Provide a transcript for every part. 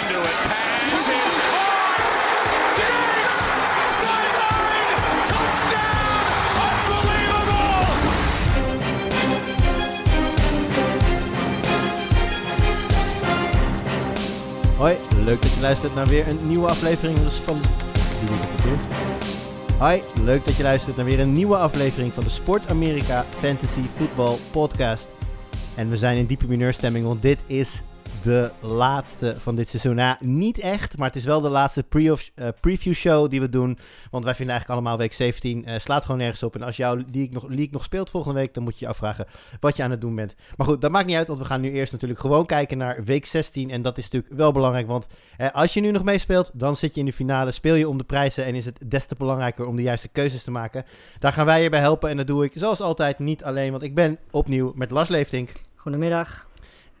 into it. Pass is caught! Diggs! Sideline! Touchdown! Unbelievable! Hoi, leuk dat je luistert naar weer een nieuwe aflevering van de Sport Amerika Fantasy Football Podcast. En we zijn in diepe mineurstemming, want dit is de laatste van dit seizoen. Nou, niet echt, maar het is wel de laatste preview show die we doen. Want wij vinden eigenlijk allemaal week 17. Slaat gewoon nergens op. En als jouw league nog speelt volgende week, dan moet je je afvragen wat je aan het doen bent. Maar goed, dat maakt niet uit, want we gaan nu eerst natuurlijk gewoon kijken naar week 16. En dat is natuurlijk wel belangrijk, want als je nu nog meespeelt, dan zit je in de finale. Speel je om de prijzen en is het des te belangrijker om de juiste keuzes te maken. Daar gaan wij je bij helpen en dat doe ik zoals altijd niet alleen. Want ik ben opnieuw met Lars Leeftink. Goedemiddag.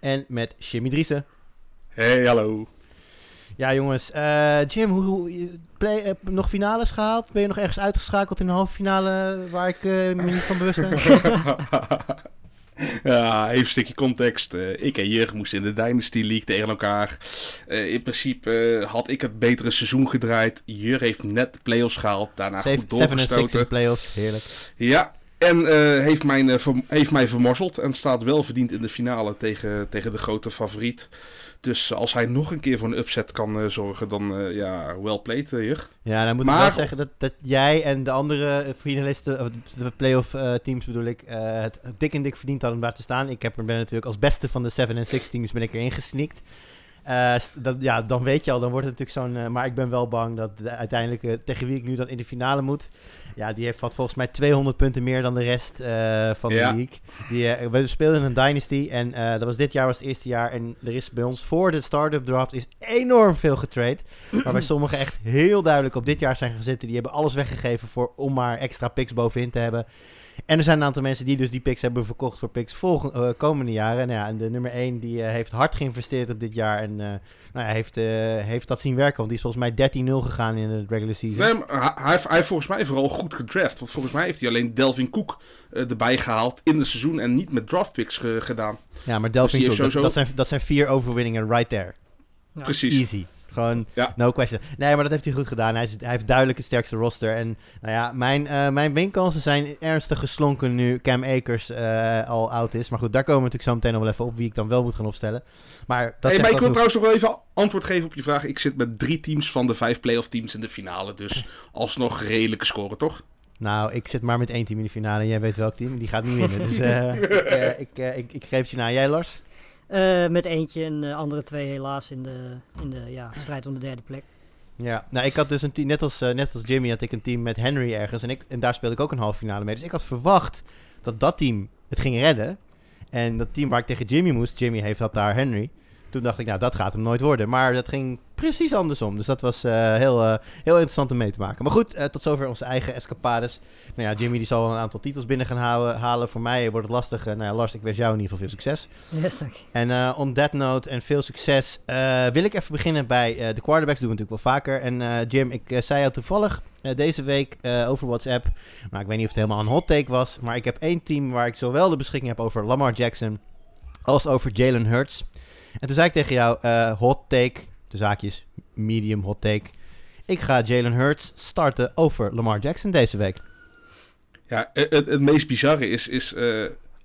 En met Jimmy Driessen. Hey, hallo. Ja, jongens. Jim, nog finales gehaald? Ben je nog ergens uitgeschakeld in de halve finale waar ik me niet van bewust ben? Ja, even een stukje context. Ik en Jurgen moesten in de Dynasty League tegen elkaar. In principe had ik het betere seizoen gedraaid. Jurgen heeft net de play-offs gehaald. Daarna goed doorgestoten. 7 en 6 in de play-offs, heerlijk. Ja. En heeft mij vermorzeld en staat wel verdiend in de finale tegen de grote favoriet. Dus als hij nog een keer voor een upset kan zorgen, dan well played, Jurg. Ja, dan moet ik wel zeggen dat jij en de andere finalisten, de playoff teams bedoel ik, het dik en dik verdiend hadden om daar te staan. Ik ben natuurlijk als beste van de 7 en 6 teams ben ik erin gesneakt. Dan weet je al, dan wordt het natuurlijk zo'n... maar ik ben wel bang dat uiteindelijk tegen wie ik nu dan in de finale moet... Ja, die had volgens mij 200 punten meer dan de rest van de league. We speelden in een dynasty en dat was dit jaar, was het eerste jaar. En er is bij ons voor de start-up draft is enorm veel getrade. Waarbij sommigen echt heel duidelijk op dit jaar zijn gaan zitten. Die hebben alles weggegeven om maar extra picks bovenin te hebben. En er zijn een aantal mensen die dus die picks hebben verkocht voor picks komende jaren. Nou ja, en de nummer 1 die heeft hard geïnvesteerd op dit jaar. En heeft dat zien werken. Want die is volgens mij 13-0 gegaan in de regular season. Nee, maar hij heeft volgens mij vooral goed gedraft. Want volgens mij heeft hij alleen Delvin Cook erbij gehaald in het seizoen. En niet met draft picks gedaan. Ja, maar Delvin Cook, dat zijn 4 overwinningen right there. Ja. Precies. Easy. Gewoon, no question. Nee, maar dat heeft hij goed gedaan. Hij heeft duidelijk het sterkste roster. En nou ja, mijn winkansen zijn ernstig geslonken nu Cam Akers al oud is. Maar goed, daar komen we natuurlijk zo meteen nog wel even op wie ik dan wel moet gaan opstellen. Maar ik wil trouwens nog wel even antwoord geven op je vraag. Ik zit met 3 teams van de 5 playoff teams in de finale. Dus alsnog redelijke score, toch? Nou, ik zit maar met 1 team in de finale. Jij weet welk team. Die gaat niet winnen. Dus ik geef het je naar. Jij, Lars? Met eentje en de andere 2 helaas in de strijd om de 3e plek. Ja, nou ik had dus een team, net als Jimmy had ik een team met Henry ergens. En daar speelde ik ook een halve finale mee. Dus ik had verwacht dat team het ging redden. En dat team waar ik tegen Jimmy moest, Jimmy heeft dat daar Henry. Toen dacht ik, nou dat gaat hem nooit worden. Maar dat ging precies andersom. Dus dat was heel interessant om mee te maken. Maar goed, tot zover onze eigen escapades. Nou ja, Jimmy die zal wel een aantal titels binnen gaan halen. Voor mij wordt het lastig. Lars, ik wens jou in ieder geval veel succes. Yes, dank. En on that note en veel succes wil ik even beginnen bij de quarterbacks. Dat doen we natuurlijk wel vaker. En Jim, ik zei jou toevallig deze week over WhatsApp. Maar ik weet niet of het helemaal een hot take was. Maar ik heb 1 team waar ik zowel de beschikking heb over Lamar Jackson als over Jalen Hurts. En toen zei ik tegen jou, hot take, de zaakjes, medium hot take. Ik ga Jalen Hurts starten over Lamar Jackson deze week. Ja, het meest bizarre is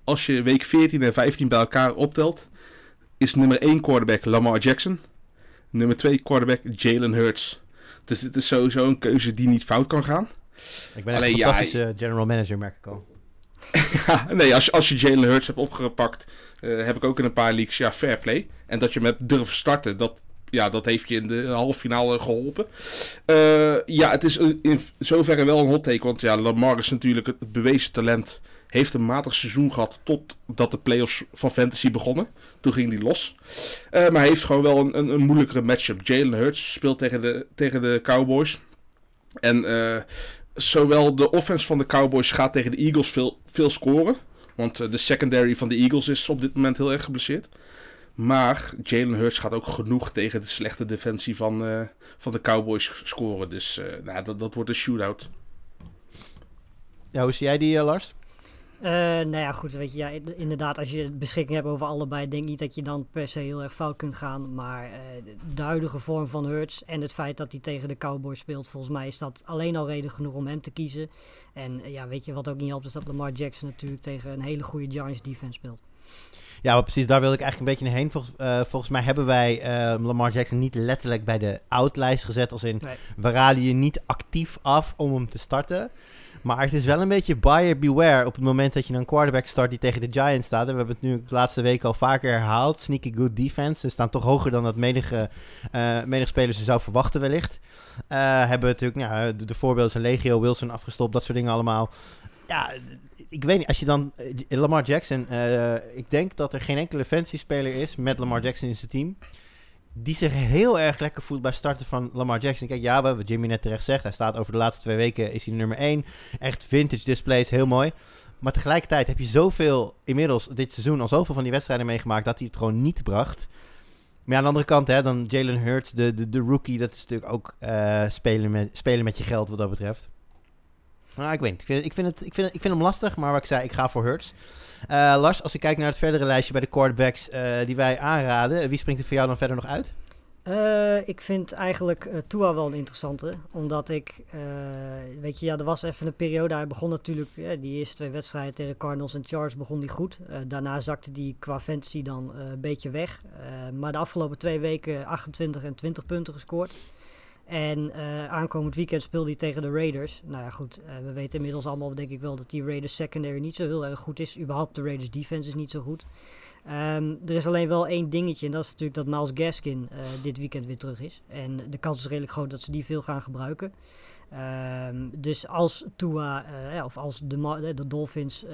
als je week 14 en 15 bij elkaar optelt, is nummer 1 quarterback Lamar Jackson. Nummer 2 quarterback Jalen Hurts. Dus dit is sowieso een keuze die niet fout kan gaan. Ik ben een fantastische general manager, merk ik al. Nee, als je Jalen Hurts hebt opgepakt, heb ik ook in een paar leagues, fair play. En dat je hem hebt durven starten, dat heeft je in de halve finale geholpen. Het is in zoverre wel een hot take, want Lamar is natuurlijk het bewezen talent. Heeft een matig seizoen gehad totdat de playoffs van Fantasy begonnen. Toen ging hij los. Maar hij heeft gewoon wel een moeilijkere matchup. Jalen Hurts speelt tegen de Cowboys. En... zowel de offense van de Cowboys gaat tegen de Eagles veel scoren. Want de secondary van de Eagles is op dit moment heel erg geblesseerd. Maar Jalen Hurts gaat ook genoeg tegen de slechte defensie van de Cowboys scoren. Dus dat wordt een shootout. Ja, hoe zie jij die, Lars? Nou ja, goed, weet je, ja, inderdaad, als je beschikking hebt over allebei, denk niet dat je dan per se heel erg fout kunt gaan. Maar de huidige vorm van Hurts en het feit dat hij tegen de Cowboys speelt, volgens mij is dat alleen al reden genoeg om hem te kiezen. En ja, weet je, wat ook niet helpt is dat Lamar Jackson natuurlijk tegen een hele goede Giants defense speelt. Ja, maar precies, daar wilde ik eigenlijk een beetje naar heen. Volgens mij hebben wij Lamar Jackson niet letterlijk bij de outlijst gezet, als in, nee, we raden je niet actief af om hem te starten. Maar het is wel een beetje buyer beware op het moment dat je een quarterback start die tegen de Giants staat. En we hebben het nu de laatste week al vaker herhaald. Sneaky good defense. Ze staan toch hoger dan dat menig spelers ze zou verwachten wellicht. Hebben natuurlijk de voorbeelden zijn legio, Wilson afgestopt, dat soort dingen allemaal. Ja, ik weet niet, als je dan Lamar Jackson... ik denk dat er geen enkele fantasy-speler is met Lamar Jackson in zijn team die zich heel erg lekker voelt bij starten van Lamar Jackson. Kijk, ja, wat Jimmy net terecht zegt, hij staat over de laatste 2 weken, is hij nummer 1. Echt vintage displays, heel mooi. Maar tegelijkertijd heb je zoveel, inmiddels dit seizoen, al zoveel van die wedstrijden meegemaakt dat hij het gewoon niet bracht. Maar ja, aan de andere kant, hè, dan Jalen Hurts, de rookie, dat is natuurlijk ook spelen met je geld wat dat betreft. Nou, ik weet niet. Ik vind hem lastig, maar wat ik zei, ik ga voor Hurts. Lars, als ik kijk naar het verdere lijstje bij de quarterbacks die wij aanraden, wie springt er voor jou dan verder nog uit? Ik vind eigenlijk Tua wel een interessante, omdat ik, weet je, ja, er was even een periode, hij begon natuurlijk, die eerste 2 wedstrijden tegen Cardinals en Chargers begon die goed. Daarna zakte die qua fantasy dan een beetje weg, maar de afgelopen 2 weken 28 en 20 punten gescoord. En aankomend weekend speelde hij tegen de Raiders. Nou ja, goed, we weten inmiddels allemaal, denk ik wel, dat die Raiders secondary niet zo heel erg goed is. Überhaupt de Raiders defense is niet zo goed. Er is alleen wel 1 dingetje en dat is natuurlijk dat Miles Gaskin dit weekend weer terug is. En de kans is redelijk groot dat ze die veel gaan gebruiken. Dus als Tua of als de Dolphins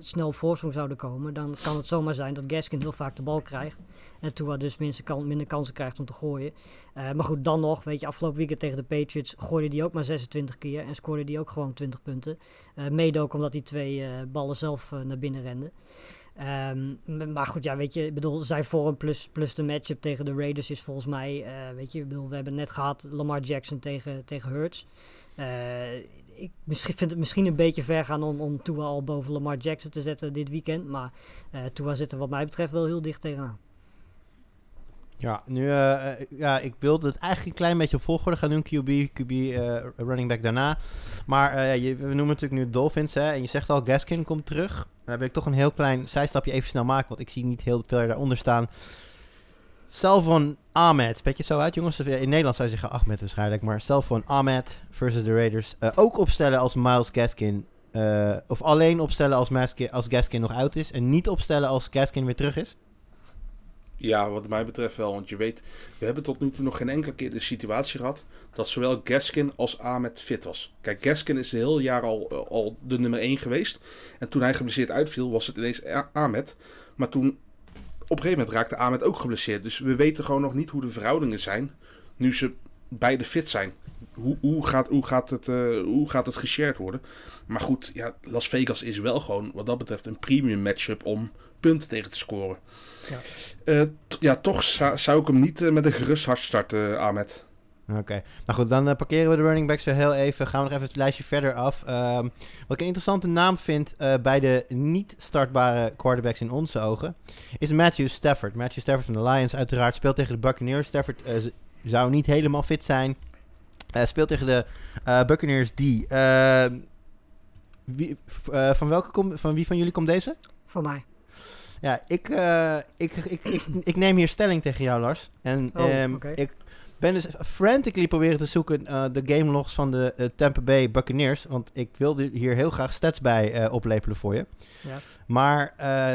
snel op voorsprong zouden komen, dan kan het zomaar zijn dat Gaskin heel vaak de bal krijgt en Tua dus minder kansen krijgt om te gooien. Maar goed, dan nog, weet je, afgelopen weekend tegen de Patriots gooide die ook maar 26 keer en scoorde die ook gewoon 20 punten. Mede ook omdat die 2 ballen zelf naar binnen renden. Maar goed, ja, weet je, ik bedoel, zijn vorm plus de matchup tegen de Raiders is volgens mij, weet je, ik bedoel, we hebben net gehad Lamar Jackson tegen Hurts. Ik vind het misschien een beetje ver gaan om Tua al boven Lamar Jackson te zetten dit weekend, maar Tua zit er wat mij betreft wel heel dicht tegenaan. Ja, nu, ik wilde het eigenlijk een klein beetje op volgorde gaan doen. QB, running back daarna. Maar we noemen natuurlijk nu Dolphins, hè. En je zegt al, Gaskin komt terug. Daar wil ik toch een heel klein zijstapje even snel maken, want ik zie niet heel veel daaronder staan. Salvon Ahmed, spreek je het zo uit, jongens? In Nederland zou je zeggen Ahmed waarschijnlijk, maar Salvon Ahmed versus de Raiders. Ook opstellen als Miles Gaskin. Of alleen opstellen als Gaskin nog uit is. En niet opstellen als Gaskin weer terug is. Ja, wat mij betreft wel, want je weet, we hebben tot nu toe nog geen enkele keer de situatie gehad dat zowel Gaskin als Ahmed fit was. Kijk, Gaskin is het hele jaar al de nummer 1 geweest. En toen hij geblesseerd uitviel, was het ineens Ahmed. Maar toen, op een gegeven moment raakte Ahmed ook geblesseerd. Dus we weten gewoon nog niet hoe de verhoudingen zijn, nu ze beide fit zijn. Hoe gaat het geshared worden? Maar goed, ja, Las Vegas is wel gewoon, wat dat betreft, een premium matchup om punten tegen te scoren. Ja, toch zou ik hem niet met een gerust hart starten, Ahmed. Oké. Nou goed, dan parkeren we de running backs weer heel even. Gaan we nog even het lijstje verder af. Wat ik een interessante naam vind bij de niet startbare quarterbacks in onze ogen, is Matthew Stafford. Matthew Stafford van de Lions uiteraard speelt tegen de Buccaneers. Stafford zou niet helemaal fit zijn. Speelt tegen de Buccaneers die. Van wie van jullie komt deze? Van mij. Ja, ik neem hier stelling tegen jou, Lars. En okay. Ik ben dus frantically proberen te zoeken de game logs van de Tampa Bay Buccaneers. Want ik wilde hier heel graag stats bij oplepelen voor je. Ja. Maar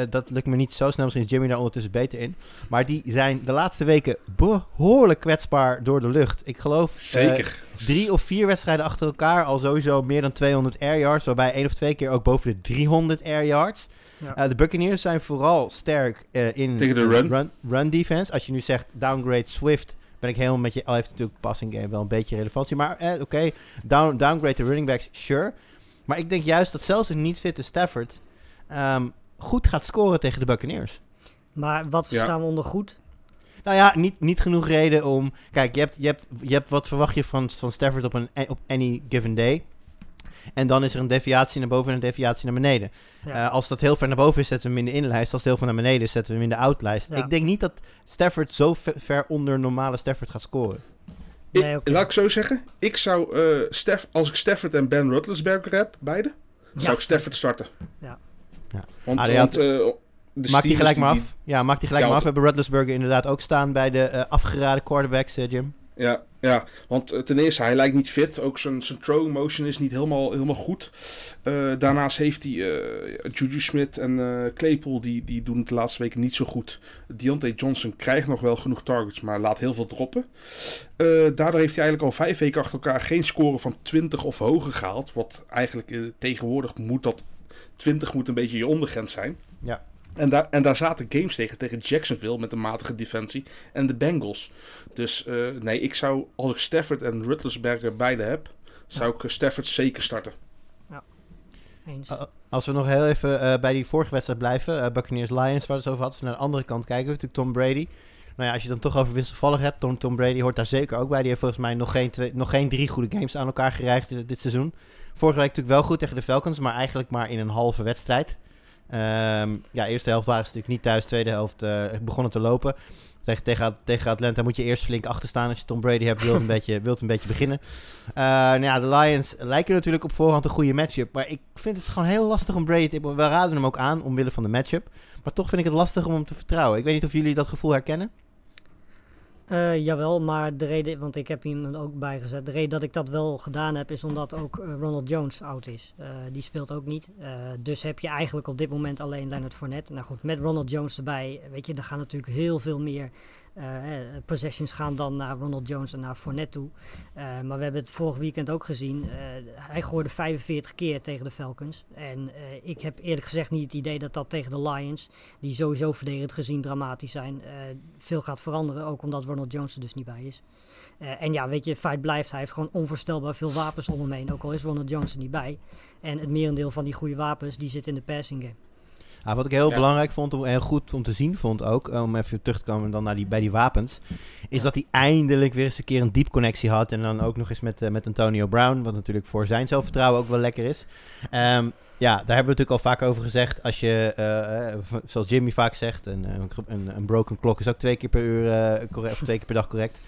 dat lukt me niet zo snel. Misschien is Jimmy daar ondertussen beter in. Maar die zijn de laatste weken behoorlijk kwetsbaar door de lucht. Ik geloof zeker 3 of 4 wedstrijden achter elkaar al sowieso meer dan 200 air yards. Waarbij 1 of 2 keer ook boven de 300 air yards. Ja. De Buccaneers zijn vooral sterk in de run defense. Als je nu zegt downgrade Swift, ben ik helemaal met je. Al heeft natuurlijk passing game wel een beetje relevantie. Maar oké, downgrade de running backs, sure. Maar ik denk juist dat zelfs een niet fitte Stafford goed gaat scoren tegen de Buccaneers. Maar wat verstaan we onder goed? Nou ja, niet genoeg reden om. Kijk, je hebt wat verwacht je van Stafford op any given day. En dan is er een deviatie naar boven en een deviatie naar beneden. Ja. Als dat heel ver naar boven is, zetten we hem in de inlijst. Als het heel ver naar beneden is, zetten we hem in de outlijst. Ja. Ik denk niet dat Stafford zo ver onder normale Stafford gaat scoren. Nee, okay. Laat ik zo zeggen. Ik zou, als ik Stafford en Ben Roethlisberger heb, beide, zou ik Stafford starten. Ja. Ja. Maak die gelijk maar af. We hebben Roethlisberger inderdaad ook staan bij de afgeraden quarterbacks, Jim. Ja, want ten eerste, hij lijkt niet fit. Ook zijn throw motion is niet helemaal goed. Daarnaast heeft hij Juju Smith en Claypool, die doen het de laatste weken niet zo goed. Diontae Johnson krijgt nog wel genoeg targets, maar laat heel veel droppen. Daardoor heeft hij eigenlijk al 5 weken achter elkaar geen score van 20 of hoger gehaald. Wat eigenlijk tegenwoordig moet dat 20 moet een beetje je ondergrens zijn. Ja. En daar zaten games tegen Jacksonville met een matige defensie en de Bengals. Dus nee, ik zou, als ik Stafford en Roethlisberger beide heb, zou ik Stafford zeker starten. Ja, eens. Als we nog heel even bij die vorige wedstrijd blijven, Buccaneers Lions, waar we het over hadden. Als we naar de andere kant kijken, natuurlijk Tom Brady. Nou ja, als je dan toch over wisselvallig hebt, Tom Brady hoort daar zeker ook bij. Die heeft volgens mij nog geen 3 goede games aan elkaar gereikt dit seizoen. Vorige week natuurlijk wel goed tegen de Falcons, maar eigenlijk maar in een halve wedstrijd. Eerste helft waren ze natuurlijk niet thuis. Tweede helft begonnen te lopen. Tegen Atlanta moet je eerst flink achterstaan. Als je Tom Brady hebt, wilt een beetje beginnen. De Lions lijken natuurlijk op voorhand een goede matchup. Maar ik vind het gewoon heel lastig om Brady te tippen. We raden hem ook aan, omwille van de matchup. Maar toch vind ik het lastig om hem te vertrouwen. Ik weet niet of jullie dat gevoel herkennen. Jawel, maar de reden, want ik heb hem er ook bij gezet. De reden dat ik dat wel gedaan heb, is omdat ook Ronald Jones oud is. Die speelt ook niet. Dus heb je eigenlijk op dit moment alleen Leonard Fournette. Nou goed, met Ronald Jones erbij, weet je, er gaan natuurlijk heel veel meer possessions gaan dan naar Ronald Jones en naar Fournette toe. Maar we hebben het vorig weekend ook gezien. Hij gooide 45 keer tegen de Falcons. En ik heb eerlijk gezegd niet het idee dat tegen de Lions, die sowieso verdedigend gezien dramatisch zijn, veel gaat veranderen. Ook omdat Ronald Jones er dus niet bij is. Feit blijft, hij heeft gewoon onvoorstelbaar veel wapens om hem heen. Ook al is Ronald Jones er niet bij. En het merendeel van die goede wapens, die zit in de passing game. Ah, wat ik heel belangrijk vond en goed om te zien vond ook, om even terug te komen dan naar bij die wapens, is dat hij eindelijk weer eens een keer een diep connectie had. En dan ook nog eens met Antonio Brown, wat natuurlijk voor zijn zelfvertrouwen ook wel lekker is. Daar hebben we natuurlijk al vaak over gezegd. Als je, zoals Jimmy vaak zegt, een broken clock is ook 2 keer per uur of 2 keer per dag correct.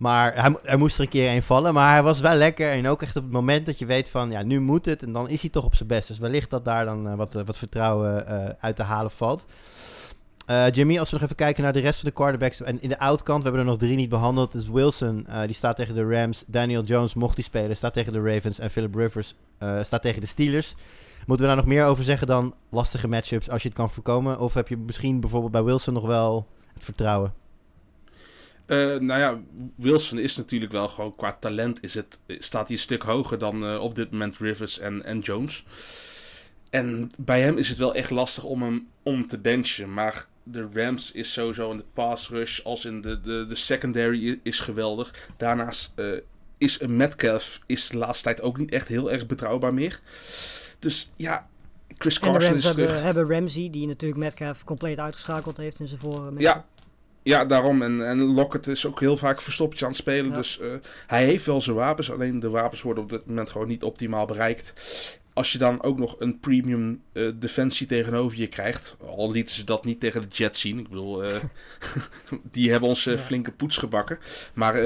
Maar hij moest er een keer een vallen, maar hij was wel lekker. En ook echt op het moment dat je weet van, ja, nu moet het. En dan is hij toch op zijn best. Dus wellicht dat daar dan wat vertrouwen uit te halen valt. Jimmy, als we nog even kijken naar de rest van de quarterbacks. En in de outkant, we hebben er nog 3 niet behandeld. Dus Wilson, die staat tegen de Rams. Daniel Jones, mocht hij spelen, staat tegen de Ravens. En Philip Rivers staat tegen de Steelers. Moeten we daar nog meer over zeggen dan lastige matchups, als je het kan voorkomen? Of heb je misschien bijvoorbeeld bij Wilson nog wel het vertrouwen? Wilson is natuurlijk wel gewoon, qua talent staat hij een stuk hoger dan op dit moment Rivers en Jones. En bij hem is het wel echt lastig om hem om te benchen. Maar de Rams is sowieso in de pass rush, als in de secondary is geweldig. Daarnaast is Metcalf de laatste tijd ook niet echt heel erg betrouwbaar meer. Dus ja, Chris Carson is terug. We hebben Ramsey, die natuurlijk Metcalf compleet uitgeschakeld heeft in zijn vorige match. Ja, daarom. En Lockett is ook heel vaak verstoptje aan het spelen. Ja. Dus hij heeft wel zijn wapens. Alleen de wapens worden op dit moment gewoon niet optimaal bereikt. Als je dan ook nog een premium defensie tegenover je krijgt. Al lieten ze dat niet tegen de Jets zien. Ik bedoel, die hebben ons flinke poets gebakken. Maar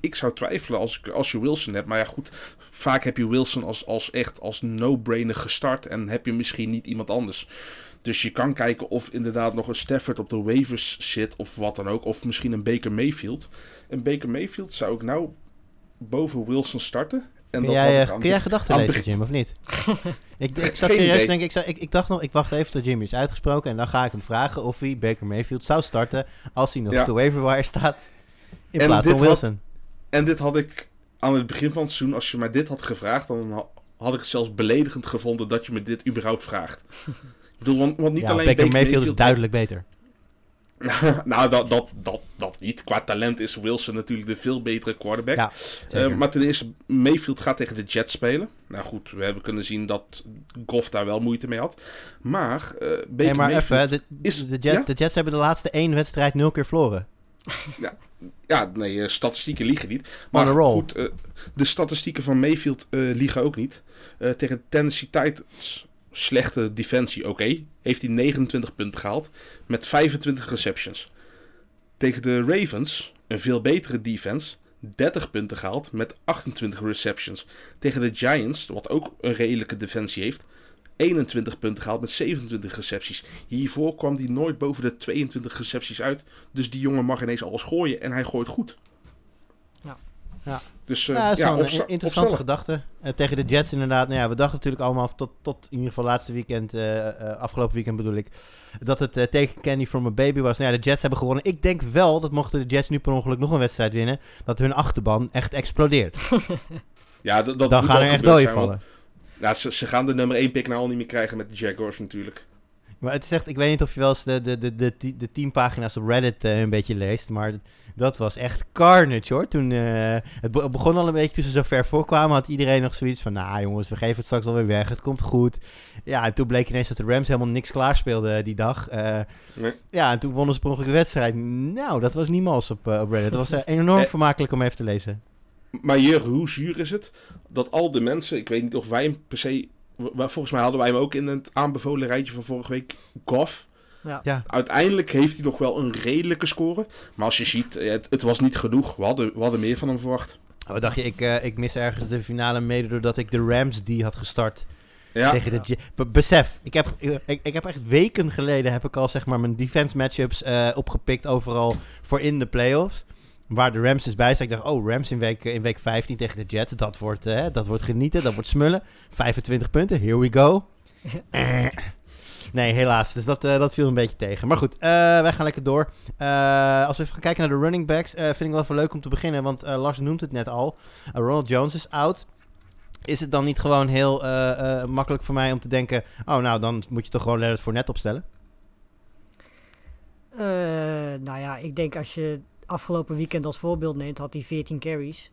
ik zou twijfelen als je Wilson hebt. Maar ja, goed. Vaak heb je Wilson als no-brainer gestart. En heb je misschien niet iemand anders. Dus je kan kijken of inderdaad nog een Stafford op de waivers zit of wat dan ook. Of misschien een Baker Mayfield. Een Baker Mayfield zou ik nou boven Wilson starten. En kun jij gedachten lezen, Jim, of niet? ik zat serieus denk ik dacht nog, ik wacht even tot Jimmy is uitgesproken. En dan ga ik hem vragen of hij Baker Mayfield zou starten als hij nog op de waiverwire staat. In plaats van Wilson. Dit had ik aan het begin van het seizoen, als je mij dit had gevraagd, dan had ik het zelfs beledigend gevonden dat je me dit überhaupt vraagt. Want niet alleen Baker Mayfield is duidelijk beter. Dat niet. Qua talent is Wilson natuurlijk de veel betere quarterback. Ja, maar ten eerste, Mayfield gaat tegen de Jets spelen. Nou goed, we hebben kunnen zien dat Goff daar wel moeite mee had. Maar Baker Mayfield... De Jets hebben de laatste 1 wedstrijd 0 keer verloren. Ja, nee, statistieken liegen niet. Maar goed, de statistieken van Mayfield liegen ook niet. Tegen Tennessee Titans, slechte defensie, oké. Heeft hij 29 punten gehaald met 25 receptions. Tegen de Ravens, een veel betere defense, 30 punten gehaald met 28 receptions. Tegen de Giants, wat ook een redelijke defensie heeft, 21 punten gehaald met 27 recepties. Hiervoor kwam hij nooit boven de 22 recepties uit. Dus die jongen mag ineens alles gooien. En hij gooit goed. Ja. Dus, dat is wel een interessante gedachte. Tegen de Jets inderdaad. Nou ja, we dachten natuurlijk allemaal tot in ieder geval laatste weekend. Afgelopen weekend bedoel ik. Dat het tegen Candy from a Baby was. Nou ja, de Jets hebben gewonnen. Ik denk wel dat mochten de Jets nu per ongeluk nog een wedstrijd winnen. Dat hun achterban echt explodeert. Ja, dan gaan er echt dooien vallen. Ja, ze gaan de nummer 1 pick nou al niet meer krijgen met de Jaguars natuurlijk. Maar het is echt, ik weet niet of je wel eens de teampagina's op Reddit een beetje leest, maar dat was echt carnage hoor. Toen, het begon al een beetje, toen ze zo ver voorkwamen, had iedereen nog zoiets van, nou jongens, we geven het straks alweer weg, het komt goed. Ja, en toen bleek ineens dat de Rams helemaal niks klaarspeelden die dag. Nee. Ja, en toen wonnen ze per ongeluk de wedstrijd. Nou, dat was niet mals op Reddit. Dat was enorm vermakelijk om even te lezen. Maar Jurgen, hoe zuur is het dat al de mensen, ik weet niet of wij hem per se, volgens mij hadden wij hem ook in het aanbevolen rijtje van vorige week, Goff. Ja. Uiteindelijk heeft hij nog wel een redelijke score, maar als je ziet, het was niet genoeg, we hadden meer van hem verwacht. Wat dacht je, ik mis ergens de finale mede doordat ik de Rams die had gestart. Ja. Tegen de Besef, ik heb echt weken geleden heb ik al zeg maar mijn defense matchups opgepikt overal voor in de playoffs. Waar de Rams dus bij zijn. Ik dacht, Rams in week 15 tegen de Jets. Dat wordt genieten, dat wordt smullen. 25 punten, here we go. Nee, helaas. Dus dat viel een beetje tegen. Maar goed, wij gaan lekker door. Als we even gaan kijken naar de running backs, vind ik wel even leuk om te beginnen. Want Lars noemt het net al. Ronald Jones is out. Is het dan niet gewoon heel makkelijk voor mij om te denken, nou, dan moet je toch gewoon Leonard Fournette opstellen? Nou ja, ik denk als je afgelopen weekend als voorbeeld neemt, had hij 14 carries,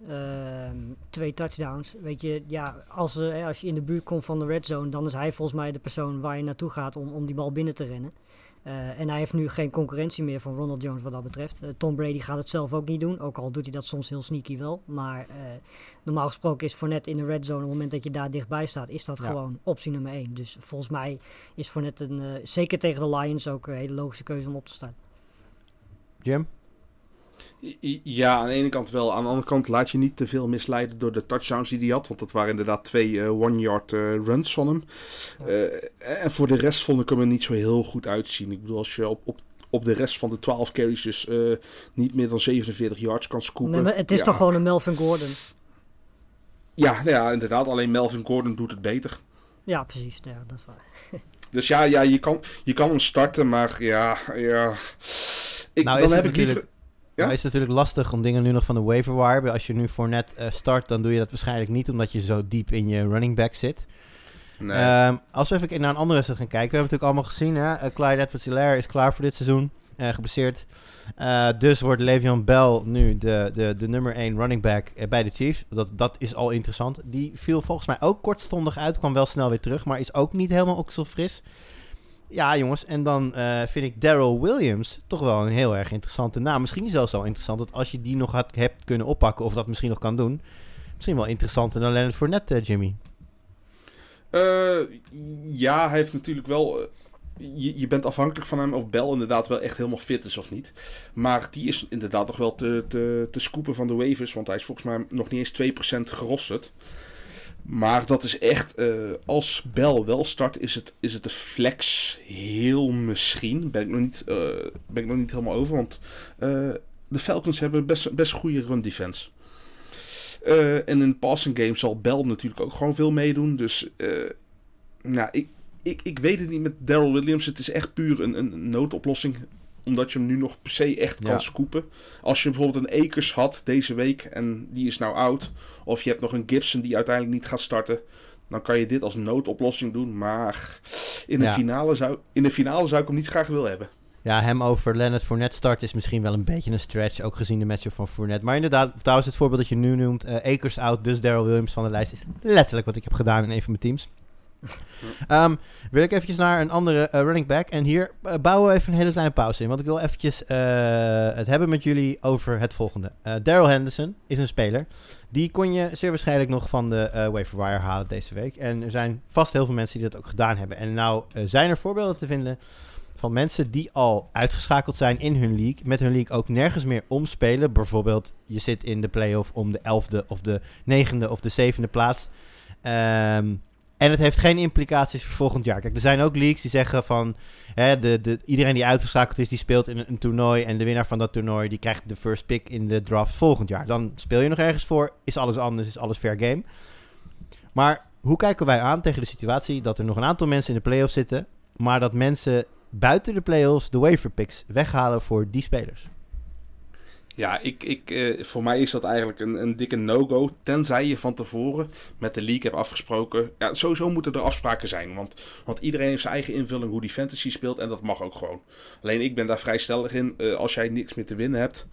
2 touchdowns. Weet je, ja, als je in de buurt komt van de red zone, dan is hij volgens mij de persoon waar je naartoe gaat om die bal binnen te rennen. En hij heeft nu geen concurrentie meer van Ronald Jones wat dat betreft. Tom Brady gaat het zelf ook niet doen, ook al doet hij dat soms heel sneaky wel. Maar normaal gesproken is Fournette in de red zone, op het moment dat je daar dichtbij staat, is dat gewoon optie nummer 1. Dus volgens mij is Fournette zeker tegen de Lions ook een hele logische keuze om op te staan. Jim? Ja, aan de ene kant wel. Aan de andere kant laat je niet te veel misleiden door de touchdowns die hij had. Want dat waren inderdaad 2 one-yard runs van hem. En voor de rest vond ik hem er niet zo heel goed uitzien. Ik bedoel, als je op de rest van de 12 carries dus niet meer dan 47 yards kan scoopen. Nee, het is toch gewoon een Melvin Gordon? Ja, inderdaad. Alleen Melvin Gordon doet het beter. Ja, precies. Ja, dat is waar. Dus ja, je kan hem starten, maar ja. Dan heb ik liever... Ja? Nou, is het natuurlijk lastig om dingen nu nog van de waiver wire. Als je nu Fournette start, dan doe je dat waarschijnlijk niet, omdat je zo diep in je running back zit. Nee. Als we even naar een andere wedstrijd gaan kijken. We hebben het natuurlijk allemaal gezien. Hè? Clyde Edwards-Helaire is klaar voor dit seizoen. Geblesseerd. Dus wordt Le'Veon Bell nu de nummer 1 running back bij de Chiefs. Dat is al interessant. Die viel volgens mij ook kortstondig uit. Kwam wel snel weer terug, maar is ook niet helemaal okselfris. Ja, jongens, en dan vind ik Daryl Williams toch wel een heel erg interessante naam. Misschien zelfs wel interessant dat als je die nog hebt kunnen oppakken, of dat misschien nog kan doen. Misschien wel interessanter dan Leonard Fournette, Jimmy. Ja, hij heeft natuurlijk wel... Je bent afhankelijk van hem of Bell inderdaad wel echt helemaal fit is of niet. Maar die is inderdaad nog wel te scoopen van de waivers, want hij is volgens mij nog niet eens 2% gerosterd. Maar dat is echt, als Bell wel start, is het de flex heel misschien. Ben ik nog niet helemaal over, want de Falcons hebben best goede run defense. En in de passing game zal Bell natuurlijk ook gewoon veel meedoen. Dus ik weet het niet met Daryl Williams. Het is echt puur een noodoplossing, omdat je hem nu nog per se echt kan scoopen. Als je bijvoorbeeld een Akers had deze week en die is nou oud, of je hebt nog een Gibson die uiteindelijk niet gaat starten, dan kan je dit als noodoplossing doen. Maar in de finale zou ik hem niet graag willen hebben. Ja, hem over Leonard Fournette start is misschien wel een beetje een stretch, ook gezien de matchup van Fournette. Maar inderdaad, trouwens het voorbeeld dat je nu noemt, Akers out, dus Daryl Williams van de lijst, is letterlijk wat ik heb gedaan in een van mijn teams. Wil ik eventjes naar een andere running back. En hier bouwen we even een hele kleine pauze in. Want ik wil eventjes het hebben met jullie over het volgende. Darryl Henderson is een speler. Die kon je zeer waarschijnlijk nog van de waiver wire halen deze week. En er zijn vast heel veel mensen die dat ook gedaan hebben. En nou zijn er voorbeelden te vinden van mensen die al uitgeschakeld zijn in hun league, met hun league ook nergens meer omspelen. Bijvoorbeeld, je zit in de playoff om de 11e of de 9e of de 7e plaats. En het heeft geen implicaties voor volgend jaar. Kijk, er zijn ook leagues die zeggen van, hè, iedereen die uitgeschakeld is, die speelt in een toernooi. En de winnaar van dat toernooi, die krijgt de first pick in de draft volgend jaar. Dan speel je nog ergens voor, is alles anders, is alles fair game. Maar hoe kijken wij aan tegen de situatie dat er nog een aantal mensen in de playoffs zitten, maar dat mensen buiten de playoffs de waiver picks weghalen voor die spelers? Ja, voor mij is dat eigenlijk een dikke no-go. Tenzij je van tevoren met de league hebt afgesproken. Ja, sowieso moeten er afspraken zijn. Want iedereen heeft zijn eigen invulling hoe die fantasy speelt. En dat mag ook gewoon. Alleen ik ben daar vrij stellig in. Als jij niks meer te winnen hebt.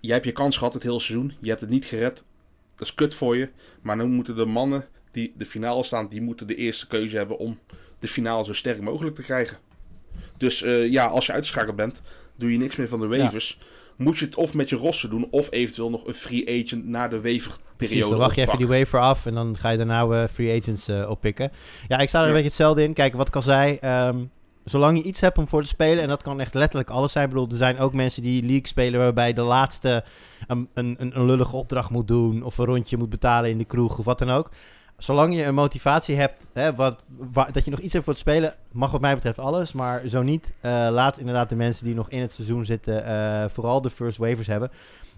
Jij hebt je kans gehad het hele seizoen. Je hebt het niet gered. Dat is kut voor je. Maar nu moeten de mannen die de finale staan, die moeten de eerste keuze hebben om de finale zo sterk mogelijk te krijgen. Dus als je uitgeschakeld bent, doe je niks meer van de waivers. Ja. Moet je het of met je roster doen, of eventueel nog een free agent na de waiverperiode. Precies, dan wacht je even die waiver af en dan ga je daarna free agents oppikken. Ja, ik sta er een beetje hetzelfde in. Kijk, wat ik al zei, zolang je iets hebt om voor te spelen, en dat kan echt letterlijk alles zijn. Ik bedoel, er zijn ook mensen die league spelen waarbij de laatste een lullige opdracht moet doen, of een rondje moet betalen in de kroeg, of wat dan ook. Zolang je een motivatie hebt, hè, dat je nog iets hebt voor te spelen, mag wat mij betreft alles. Maar zo niet, laat inderdaad de mensen die nog in het seizoen zitten, vooral de first waivers hebben.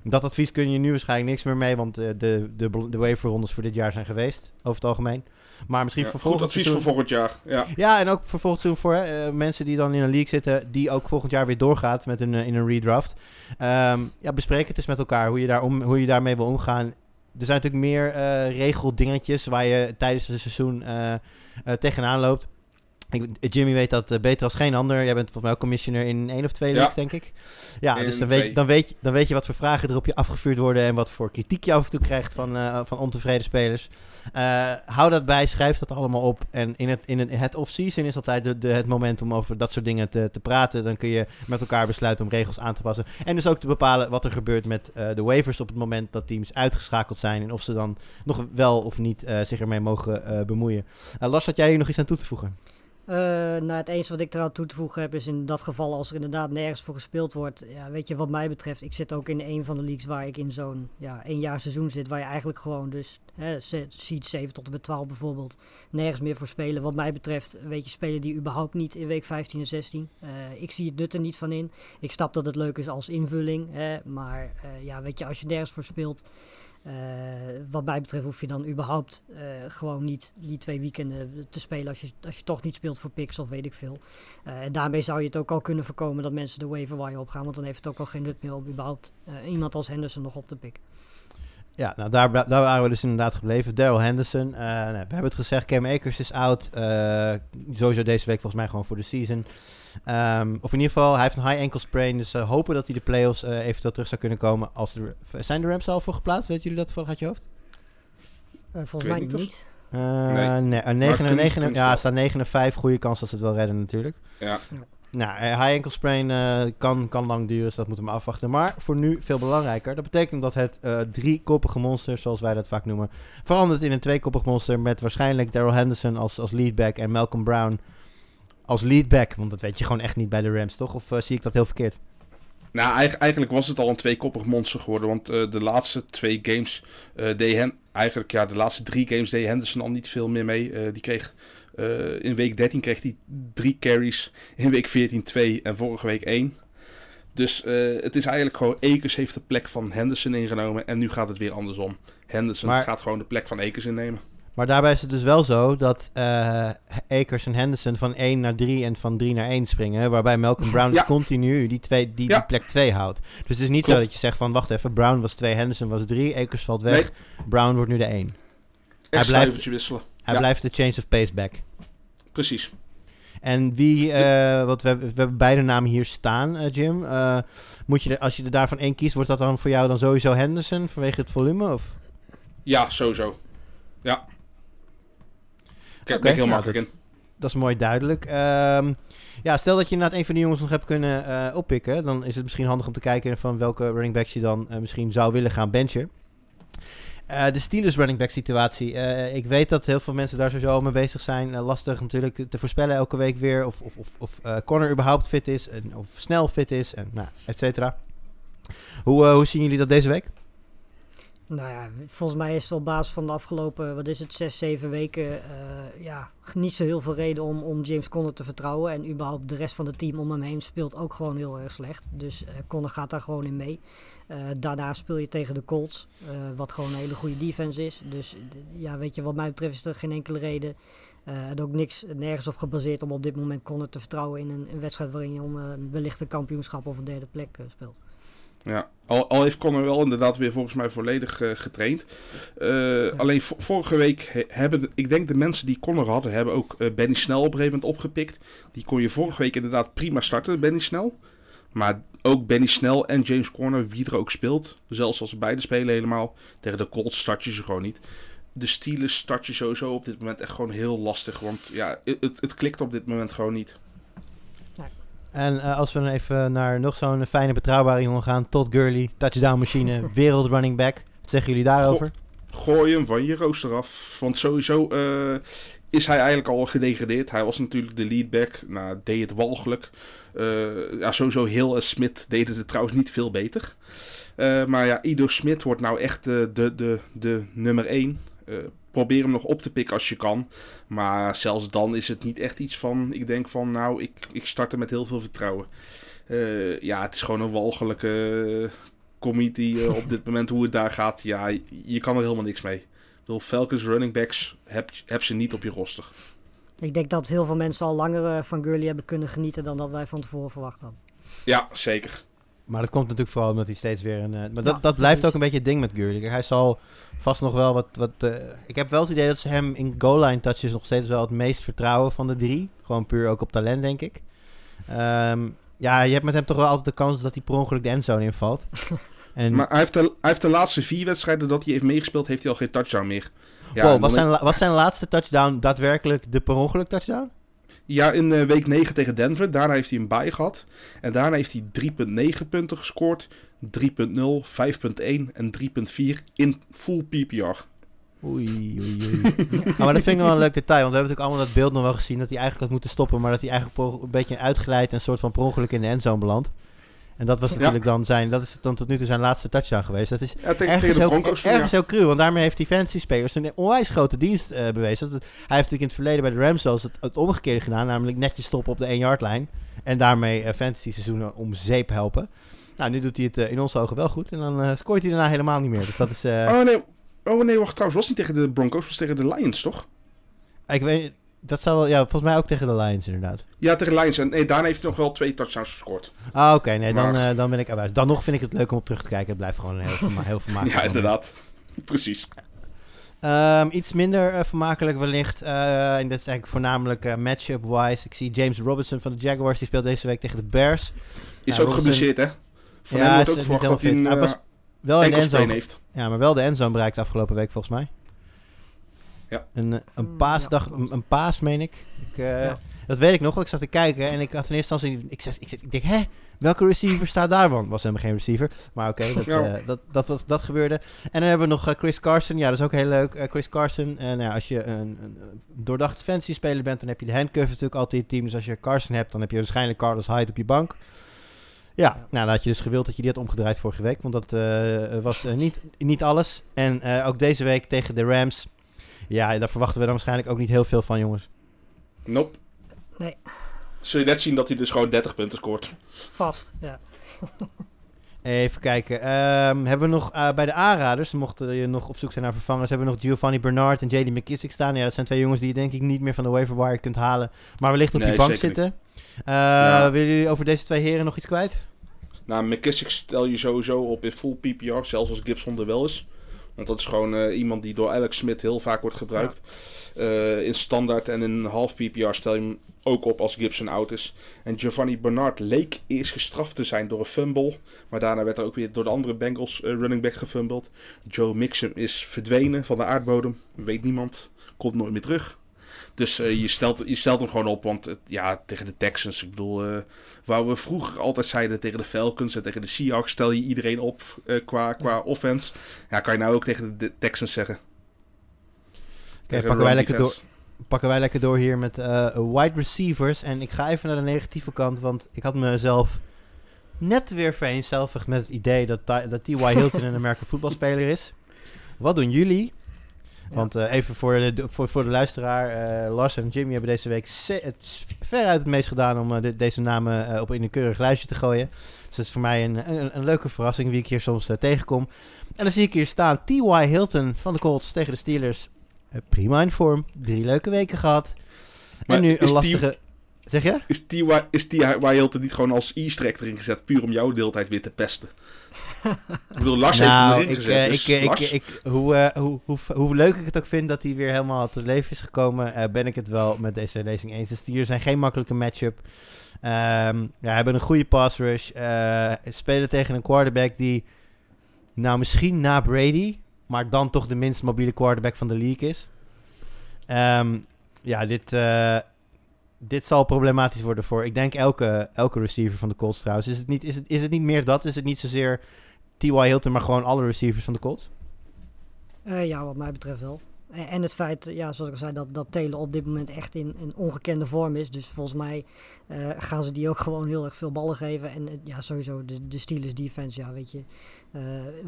Dat advies kun je nu waarschijnlijk niks meer mee, want de waiverrondes voor dit jaar zijn geweest, over het algemeen. Maar misschien voor volgend advies seizoen, voor volgend jaar. Ja, en ook voor volgend seizoen voor mensen die dan in een league zitten, die ook volgend jaar weer doorgaat met in een redraft. Bespreek het eens met elkaar, hoe je daarmee wil omgaan. Er zijn natuurlijk meer regeldingetjes waar je tijdens het seizoen tegenaan loopt. Jimmy weet dat beter als geen ander. Jij bent volgens mij ook commissioner in 1 of 2 leagues, denk ik. Ja, dus dan weet je wat voor vragen er op je afgevuurd worden en wat voor kritiek je af en toe krijgt van ontevreden spelers. Hou dat bij, schrijf dat allemaal op. En in het off-season is altijd het moment om over dat soort dingen te praten. Dan kun je met elkaar besluiten om regels aan te passen. En dus ook te bepalen wat er gebeurt met de waivers op het moment dat teams uitgeschakeld zijn. En of ze dan nog wel of niet zich ermee mogen bemoeien. Lars, had jij hier nog iets aan toe te voegen? Het enige wat ik eraan toe te voegen heb is in dat geval als er inderdaad nergens voor gespeeld wordt. Ja, weet je, wat mij betreft, ik zit ook in een van de leagues waar ik in zo'n 1 jaar seizoen zit. Waar je eigenlijk gewoon dus, seed 7 tot en met 12 bijvoorbeeld, nergens meer voor spelen. Wat mij betreft, weet je, spelen die überhaupt niet in week 15 en 16. Ik zie het nut er niet van in. Ik snap dat het leuk is als invulling. Maar weet je, als je nergens voor speelt, wat mij betreft hoef je dan überhaupt gewoon niet die 2 weekenden te spelen als je toch niet speelt voor picks of weet ik veel. En daarmee zou je het ook al kunnen voorkomen dat mensen de waiver wire opgaan, want dan heeft het ook al geen nut meer om überhaupt iemand als Henderson nog op te pikken. Ja, nou daar waren we dus inderdaad gebleven. Darryl Henderson, we hebben het gezegd, Cam Akers is out. Sowieso deze week volgens mij gewoon voor de season. Of in ieder geval, hij heeft een high ankle sprain. Dus hopen dat hij de playoffs eventueel terug zou kunnen komen. Zijn de Rams al voor geplaatst? Weten jullie dat uit je hoofd? Volgens mij niet. Nee, ja, staan 9-5. Goede kans dat ze het wel redden natuurlijk. Ja. Nou, high ankle sprain kan lang duren, dus dat moeten we maar afwachten. Maar voor nu veel belangrijker. Dat betekent dat het 3-koppige monster, zoals wij dat vaak noemen, verandert in een 2-koppig monster met waarschijnlijk Darryl Henderson als leadback en Malcolm Brown als leadback. Want dat weet je gewoon echt niet bij de Rams, toch? Of zie ik dat heel verkeerd? Nou, eigenlijk was het al een 2-koppig monster geworden. Want de laatste 2 games deed de laatste 3 games deed Henderson al niet veel meer mee. Die kreeg in week 13 kreeg hij 3 carries, in week 14 2 en vorige week 1. Dus het is eigenlijk gewoon, Akers heeft de plek van Henderson ingenomen en nu gaat het weer andersom. Henderson gaat gewoon de plek van Akers innemen. Maar daarbij is het dus wel zo dat Akers en Henderson van 1 naar 3 en van 3 naar 1 springen. Waarbij Malcolm Brown dus continu die plek 2 houdt. Dus het is niet zo dat je zegt van wacht even, Brown was 2, Henderson was 3, Akers valt weg, Brown wordt nu de 1. Hij blijft wisselen. Hij blijft de change of pace back. Precies. En we hebben beide namen hier staan, Jim. Als je er daarvan 1 kiest, wordt dat dan voor jou dan sowieso Henderson vanwege het volume? Of? Ja, sowieso. Ja. ben ik heel makkelijk in. Dat is mooi duidelijk. Ja, stel dat je inderdaad een van die jongens nog hebt kunnen oppikken. Dan is het misschien handig om te kijken van welke running backs je dan misschien zou willen gaan benchen. De Steelers running back situatie. Ik weet dat heel veel mensen daar sowieso mee bezig zijn. Lastig natuurlijk te voorspellen elke week weer. Of Conner überhaupt fit is. En of Snel fit is. En nou, et cetera. Hoe zien jullie dat deze week? Nou ja, volgens mij is het op basis van de afgelopen, 6-7 weken, niet zo heel veel reden om James Conner te vertrouwen. En überhaupt de rest van het team om hem heen speelt ook gewoon heel erg slecht. Dus Conner gaat daar gewoon in mee. Daarna speel je tegen de Colts, wat gewoon een hele goede defense is. Dus ja, weet je, wat mij betreft is er geen enkele reden. En ook nergens op gebaseerd om op dit moment Conner te vertrouwen in een wedstrijd waarin je om wellicht een kampioenschap of een derde plek speelt. Ja, al heeft Conner wel inderdaad weer volgens mij volledig getraind. Alleen vorige week hebben, ik denk de mensen die Conner hadden, hebben ook Benny Snell op een gegeven moment opgepikt. Die kon je vorige week inderdaad prima starten, Benny Snell. Maar ook Benny Snell en James Conner, wie er ook speelt, zelfs als ze beide spelen helemaal, tegen de Colts start je ze gewoon niet. De Steelers start je sowieso op dit moment echt gewoon heel lastig, want ja, het klikt op dit moment gewoon niet. En als we dan even naar nog zo'n fijne, betrouwbare jongen gaan. Todd Gurley, touchdown machine, wereld running back. Wat zeggen jullie daarover? Gooi hem van je rooster af. Want sowieso is hij eigenlijk al gedegradeerd. Hij was natuurlijk de leadback. Nou, deed het walgelijk. Sowieso Hill en Smith deden het trouwens niet veel beter. Maar ja, Ido Smith wordt nou echt de nummer 1. Probeer hem nog op te pikken als je kan. Maar zelfs dan is het niet echt iets van... Ik denk van, nou, ik start er met heel veel vertrouwen. Het is gewoon een walgelijke committee op dit moment hoe het daar gaat. Ja, je kan er helemaal niks mee. Ik bedoel, Falcons running backs heb ze niet op je roster. Ik denk dat heel veel mensen al langer van Gurley hebben kunnen genieten... dan dat wij van tevoren verwacht hadden. Ja, zeker. Maar dat komt natuurlijk vooral omdat hij steeds weer... dat blijft ook een beetje het ding met Gurley. Hij zal vast nog wel wat ik heb wel het idee dat ze hem in goal-line touches nog steeds wel het meest vertrouwen van de drie. Gewoon puur ook op talent, denk ik. Je hebt met hem toch wel altijd de kans dat hij per ongeluk de endzone invalt. En... Maar hij heeft de laatste 4 wedstrijden dat hij heeft meegespeeld, heeft hij al geen touchdown meer. Ja, wow, was zijn laatste touchdown daadwerkelijk de per ongeluk touchdown? Ja, in week 9 tegen Denver. Daarna heeft hij een bye gehad. En daarna heeft hij 3,9 punten gescoord. 3,0, 5,1 en 3,4 in full PPR. Oei. Maar dat vind ik nog wel een leuk detail. Want we hebben natuurlijk allemaal dat beeld nog wel gezien. Dat hij eigenlijk had moeten stoppen. Maar dat hij eigenlijk een beetje uitgeleid en een soort van per ongeluk in de endzone belandt. En dat was natuurlijk dat is dan tot nu toe zijn laatste touchdown geweest. Dat is ergens heel cru, want daarmee heeft die fantasy-spelers een onwijs grote dienst bewezen. Dat, hij heeft natuurlijk in het verleden bij de Rams zelfs het omgekeerde gedaan, namelijk netjes stoppen op de 1-yard-lijn. En daarmee fantasy-seizoenen om zeep helpen. Nou, nu doet hij het in onze ogen wel goed en dan scoort hij daarna helemaal niet meer. Dus dat is... wacht, trouwens, was niet tegen de Broncos, was tegen de Lions, toch? Ik weet... Dat zou wel, ja, volgens mij ook tegen de Lions inderdaad. Ja, tegen de Lions. En daarna heeft hij nog wel 2 touchdowns gescoord. Ah, oké. Nee, maar... dan ben ik erbij. Dan nog vind ik het leuk om op terug te kijken. Het blijft gewoon een heel vermakelijk. Ja, inderdaad. Precies. Iets minder vermakelijk wellicht. En dat is eigenlijk voornamelijk matchup-wise. Ik zie James Robinson van de Jaguars. Die speelt deze week tegen de Bears. Is ook geblesseerd, hè? Van hem wordt ook verwacht dat hij was wel een endzone heeft. Ja, maar wel de endzone bereikt afgelopen week volgens mij. Ja. Een paasdag, een paas meen ik. Dat weet ik nog, want ik zat te kijken en ik had in eerste instantie... Ik denk, hè? Welke receiver staat daar? Want was helemaal geen receiver. Maar dat gebeurde. En dan hebben we nog Chris Carson. Ja, dat is ook heel leuk. Chris Carson. Als je een doordacht fantasy speler bent, dan heb je de handcuff natuurlijk altijd in het team. Dus als je Carson hebt, dan heb je waarschijnlijk Carlos Hyde op je bank. Ja, nou, dan had je dus gewild dat je die had omgedraaid vorige week. Want dat was niet alles. En ook deze week tegen de Rams... Ja, daar verwachten we dan waarschijnlijk ook niet heel veel van, jongens. Nope. Nee. Zul je net zien dat hij dus gewoon 30 punten scoort. Vast, ja. Even kijken. Hebben we nog bij de aanraders, mochten je nog op zoek zijn naar vervangers, hebben we nog Giovanni Bernard en J.D. McKissick staan. Ja, dat zijn 2 jongens die je denk ik niet meer van de waiver wire kunt halen, maar wellicht op je bank zitten. Willen jullie over deze 2 heren nog iets kwijt? Nou, McKissick stel je sowieso op in full PPR, zelfs als Gibson er wel is. Want dat is gewoon iemand die door Alex Smith heel vaak wordt gebruikt. In standaard en in half PPR stel je hem ook op als Gibson out is. En Giovanni Bernard leek eerst gestraft te zijn door een fumble. Maar daarna werd er ook weer door de andere Bengals running back gefumbled. Joe Mixon is verdwenen van de aardbodem. Weet niemand. Komt nooit meer terug. Dus je stelt hem gewoon op, want ja, tegen de Texans, ik bedoel, waar we vroeger altijd zeiden tegen de Falcons en tegen de Seahawks, stel je iedereen op qua offense. Ja, kan je nou ook tegen de Texans zeggen. Okay, pakken wij lekker door hier met wide receivers. En ik ga even naar de negatieve kant, want ik had mezelf net weer vereenzelvigd met het idee dat T.Y. Hilton een Amerikaanse voetbalspeler is. Wat doen jullie? Ja. Want even voor de luisteraar, Lars en Jimmy hebben deze week veruit het meest gedaan om deze namen op in een keurig lijstje te gooien. Dus dat is voor mij een leuke verrassing wie ik hier soms tegenkom. En dan zie ik hier staan T.Y. Hilton van de Colts tegen de Steelers. Prima in vorm. 3 leuke weken gehad. Maar en nu een lastige... Zeg je? Is T.Y. Hilton niet gewoon als Easter egg erin gezet, puur om jouw deeltijd weer te pesten? Ik bedoel, Lars heeft hem erin gezet. Hoe leuk ik het ook vind dat hij weer helemaal tot leven is gekomen, ben ik het wel met deze lezing eens. De Steelers zijn geen makkelijke matchup. Hebben een goede pass rush. Spelen tegen een quarterback die, nou misschien na Brady, maar dan toch de minst mobiele quarterback van de league is. Dit zal problematisch worden voor, ik denk, elke receiver van de Colts trouwens. Is het niet meer dat? Is het niet zozeer T.Y. Hilton, maar gewoon alle receivers van de Colts? Ja, wat mij betreft wel. En het feit, ja, zoals ik al zei, dat Taylor op dit moment echt in een ongekende vorm is. Dus volgens mij gaan ze die ook gewoon heel erg veel ballen geven. En sowieso de Steelers defense, ja, weet je.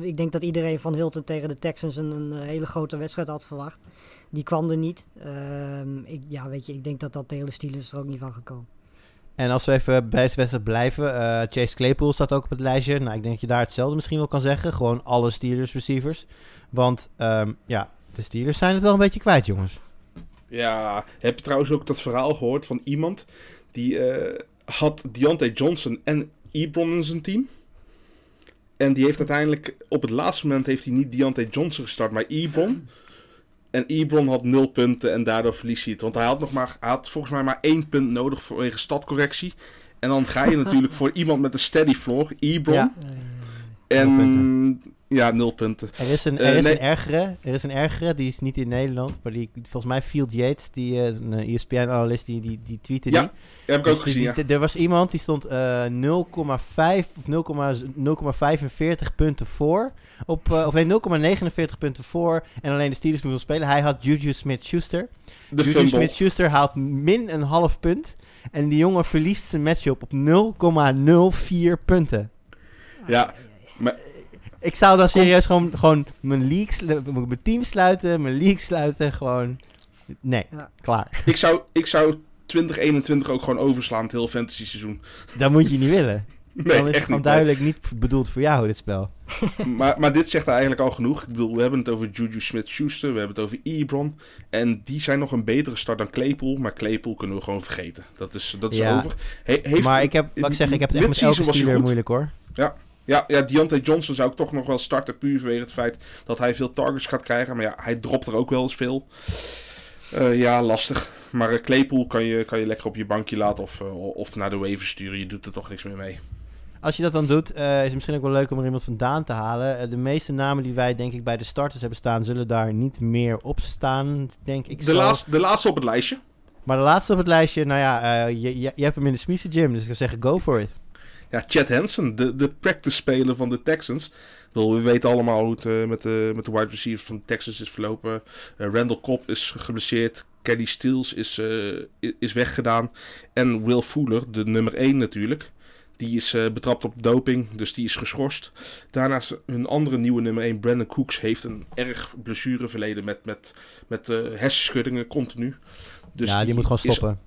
Ik denk dat iedereen van Hilton tegen de Texans een hele grote wedstrijd had verwacht. Die kwam er niet. Ik denk dat de hele Steelers er ook niet van gekomen. En als we even bij de wedstrijd blijven. Chase Claypool staat ook op het lijstje. Nou, ik denk dat je daar hetzelfde misschien wel kan zeggen. Gewoon alle Steelers receivers. Want de Steelers zijn het wel een beetje kwijt, jongens. Ja, heb je trouwens ook dat verhaal gehoord van iemand die had Diontae Johnson en Ebron in zijn team? En die heeft uiteindelijk, op het laatste moment heeft hij niet Diontae Johnson gestart, maar Ebron. En Ebron had 0 punten en daardoor verliest hij het. Want hij had volgens mij maar 1 punt nodig vanwege stadcorrectie. En dan ga je natuurlijk voor iemand met een steady floor, Ebron. Ja. En... 0 punten. Er is een ergere, die is niet in Nederland, maar die, volgens mij Field Yates, die een ESPN-analyst, die tweette die. Ja, heb ik ook gezien, Er was iemand, die stond 0,45 punten voor, of 0,49 punten voor, en alleen de Steelers moesten spelen. Hij had Juju Smith-Schuster. Juju Smith-Schuster haalt min een half punt, en die jongen verliest zijn matchup op 0,04 punten. Ja, maar... Ik zou dan serieus gewoon mijn team sluiten, mijn league sluiten, gewoon... Nee, ja. Klaar. Ik zou 2021 ook gewoon overslaan, het heel fantasy seizoen. Dat moet je niet willen. Nee, dan is het gewoon duidelijk niet bedoeld voor jou, dit spel. Maar dit zegt eigenlijk al genoeg. Ik bedoel, we hebben het over Juju Smith-Schuster, we hebben het over Ebron. En die zijn nog een betere start dan Claypool. Maar Claypool kunnen we gewoon vergeten. Dat is over. Ik heb het echt met elke Steeler moeilijk, hoor. Ja, Diontae Johnson zou ik toch nog wel starten, puur vanwege het feit dat hij veel targets gaat krijgen. Maar ja, hij dropt er ook wel eens veel. Lastig. Maar Claypool kan je lekker op je bankje laten of naar de waiver sturen. Je doet er toch niks meer mee. Als je dat dan doet, is het misschien ook wel leuk om er iemand vandaan te halen. De meeste namen die wij, denk ik, bij de starters hebben staan, zullen daar niet meer op staan, denk ik. De laatste op het lijstje. Maar de laatste op het lijstje, nou ja, je hebt hem in de Smissen Gym, dus ik zou zeggen, go for it. Ja, Chad Hansen, de practice-speler van de Texans. We weten allemaal hoe het met de wide receivers van de Texans is verlopen. Randall Cobb is geblesseerd. Kenny Stills is weggedaan. En Will Fuller, de nummer 1 natuurlijk. Die is betrapt op doping, dus die is geschorst. Daarnaast hun andere nieuwe nummer 1, Brandon Cooks, heeft een erg blessureverleden met hersenschuddingen continu. Dus ja, die moet gewoon stoppen.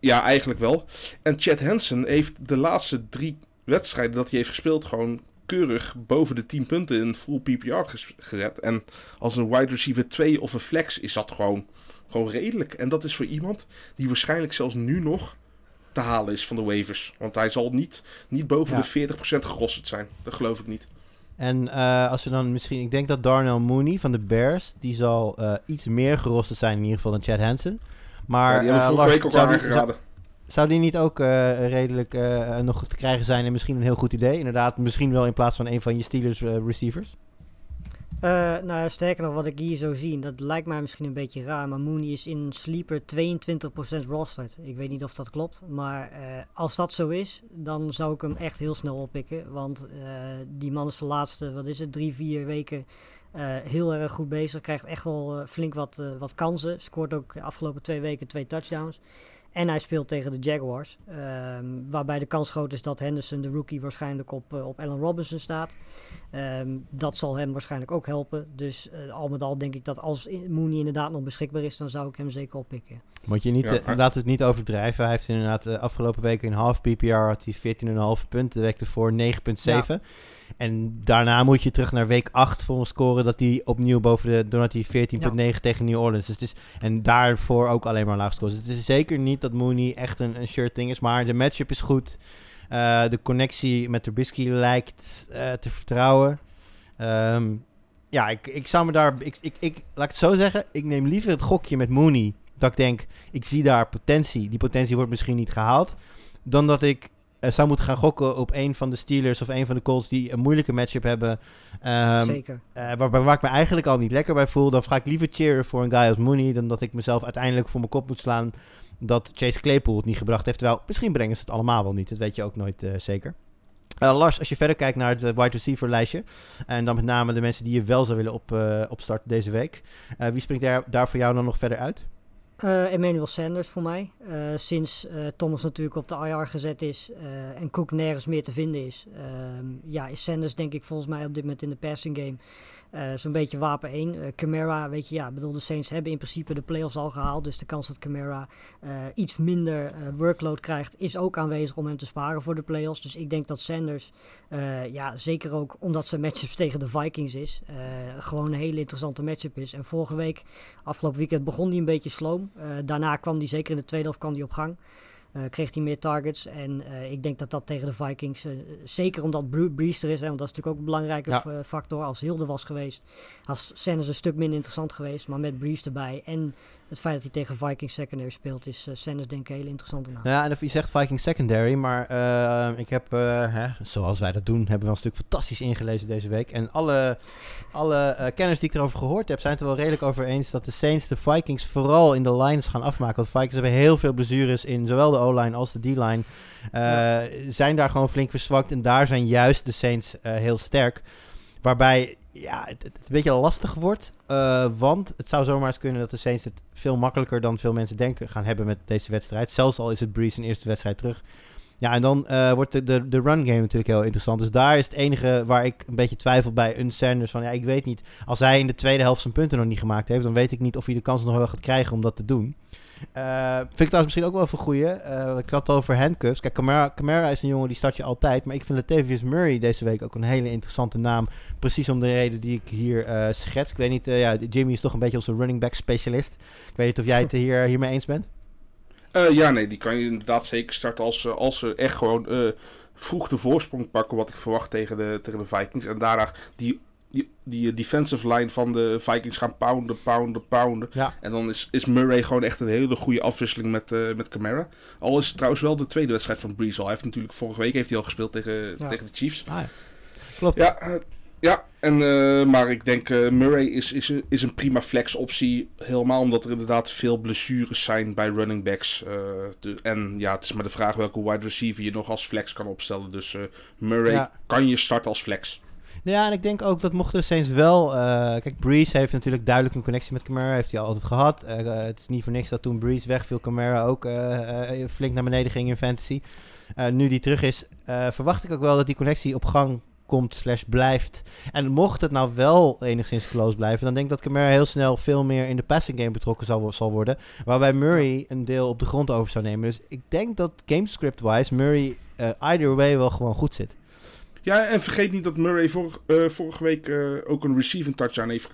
Ja, eigenlijk wel. En Chad Hansen heeft de laatste 3 wedstrijden dat hij heeft gespeeld gewoon keurig boven de 10 punten in full PPR gered. En als een wide receiver 2 of een flex is dat gewoon redelijk. En dat is voor iemand die waarschijnlijk zelfs nu nog te halen is van de waivers. Want hij zal niet boven de 40% gerosserd zijn. Dat geloof ik niet. En als we dan misschien... Ik denk dat Darnell Mooney van de Bears, die zal iets meer gerosterd zijn in ieder geval dan Chad Hansen. Maar ja, die hebben vorige week ook aangeraden. Zou die niet ook redelijk nog te krijgen zijn en misschien een heel goed idee? Inderdaad, misschien wel in plaats van een van je Steelers receivers? Nou, sterker nog, wat ik hier zo zie, dat lijkt mij misschien een beetje raar, maar Mooney is in Sleeper 22% rostered. Ik weet niet of dat klopt, maar als dat zo is, dan zou ik hem echt heel snel oppikken. Want die man is de laatste, 3-4 weken heel erg goed bezig. Krijgt echt wel flink wat kansen. Scoort ook de afgelopen 2 weken 2 touchdowns. En hij speelt tegen de Jaguars, waarbij de kans groot is dat Henderson, de rookie, waarschijnlijk op Allen Robinson staat. Dat zal hem waarschijnlijk ook helpen. Dus al met al denk ik dat als Mooney inderdaad nog beschikbaar is, dan zou ik hem zeker oppikken. Moet je niet, laat het niet overdrijven. Hij heeft inderdaad de afgelopen week in half PPR had hij 14,5 punten. De week ervoor 9,7. Ja. En daarna moet je terug naar week 8 voor een score dat hij opnieuw boven de... doordat hij 14,9 tegen New Orleans. Dus het is, en daarvoor ook alleen maar laag scores. Het is zeker niet dat Mooney echt een sure thing is, maar de matchup is goed. De connectie met Trubisky lijkt te vertrouwen. Ja, ik zou me daar... laat ik het zo zeggen, ik neem liever het gokje met Mooney. Dat ik denk, ik zie daar potentie. Die potentie wordt misschien niet gehaald. Dan dat ik... zou moeten gaan gokken op een van de Steelers of een van de Colts die een moeilijke matchup hebben. Zeker. Waar ik me eigenlijk al niet lekker bij voel. Dan ga ik liever cheeren voor een guy als Mooney dan dat ik mezelf uiteindelijk voor mijn kop moet slaan dat Chase Claypool het niet gebracht heeft. Terwijl misschien brengen ze het allemaal wel niet. Dat weet je ook nooit zeker. Lars, als je verder kijkt naar het wide receiver lijstje en dan met name de mensen die je wel zou willen opstarten deze week. Wie springt daar voor jou dan nog verder uit? Emmanuel Sanders voor mij. Sinds Thomas natuurlijk op de IR gezet is en Cook nergens meer te vinden is. Is Sanders denk ik volgens mij op dit moment in de passing game zo'n beetje wapen 1. Kamara, weet je, de Saints hebben in principe de playoffs al gehaald. Dus de kans dat Kamara iets minder workload krijgt is ook aanwezig om hem te sparen voor de playoffs. Dus ik denk dat Sanders, zeker ook omdat zijn matchup tegen de Vikings is, gewoon een hele interessante matchup is. En vorige week, afgelopen weekend, begon hij een beetje sloom. Daarna kwam hij, zeker in de tweede helft, kwam hij op gang. Kreeg hij meer targets. En ik denk dat tegen de Vikings... zeker omdat Brees er is... want dat is natuurlijk ook een belangrijke factor... als Hilde was geweest... als Sanders een stuk minder interessant geweest... maar met Brees erbij... en het feit dat hij tegen Vikings secondary speelt... is Sanders denk ik heel interessant. Ja, en je zegt Vikings secondary... maar ik heb... zoals wij dat doen... hebben we een stuk fantastisch ingelezen deze week... en alle kennis die ik erover gehoord heb... zijn het er wel redelijk over eens... dat de Saints de Vikings vooral in de lines gaan afmaken... want Vikings hebben heel veel blessures in... zowel de O-line als de D-line zijn daar gewoon flink verzwakt. En daar zijn juist de Saints heel sterk. Waarbij het een beetje lastig wordt. Want het zou zomaar eens kunnen dat de Saints het veel makkelijker dan veel mensen denken gaan hebben met deze wedstrijd. Zelfs al is het Brees in de eerste wedstrijd terug. Ja, en dan wordt de run game natuurlijk heel interessant. Dus daar is het enige waar ik een beetje twijfel bij een Sanders. Van ik weet niet. Als hij in de tweede helft zijn punten nog niet gemaakt heeft, dan weet ik niet of hij de kans nog wel gaat krijgen om dat te doen. Vind ik trouwens misschien ook wel een goeie. Ik had het over handcuffs. Kijk, Kamara is een jongen die start je altijd. Maar ik vind Latavius Murray deze week ook een hele interessante naam. Precies om de reden die ik hier schets. Ik weet niet, Jimmy is toch een beetje onze running back specialist. Ik weet niet of jij het hiermee eens bent. Die kan je inderdaad zeker starten als ze echt gewoon vroeg de voorsprong pakken. Wat ik verwacht tegen de Vikings. En daarna die defensive line van de Vikings gaan pounden. Ja. En dan is Murray gewoon echt een hele goede afwisseling met Kamara. Al is het trouwens wel de tweede wedstrijd van Brees al. Hij heeft natuurlijk vorige week al gespeeld tegen de Chiefs. Ah, ja. Klopt. Maar ik denk Murray is een prima flex optie. Helemaal omdat er inderdaad veel blessures zijn bij running backs. Het is maar de vraag welke wide receiver je nog als flex kan opstellen. Dus Murray kan je starten als flex. Ja, en ik denk ook dat mochten de Saints wel... kijk, Brees heeft natuurlijk duidelijk een connectie met Kamara. Heeft hij al altijd gehad. Het is niet voor niks dat toen Brees wegviel, Kamara ook flink naar beneden ging in fantasy. Nu die terug is, verwacht ik ook wel dat die connectie op gang komt / blijft. En mocht het nou wel enigszins close blijven, dan denk ik dat Kamara heel snel veel meer in de passing game betrokken zal worden. Waarbij Murray een deel op de grond over zou nemen. Dus ik denk dat gamescript-wise Murray either way wel gewoon goed zit. Ja, en vergeet niet dat Murray vorige week ook een receiving touchdown heeft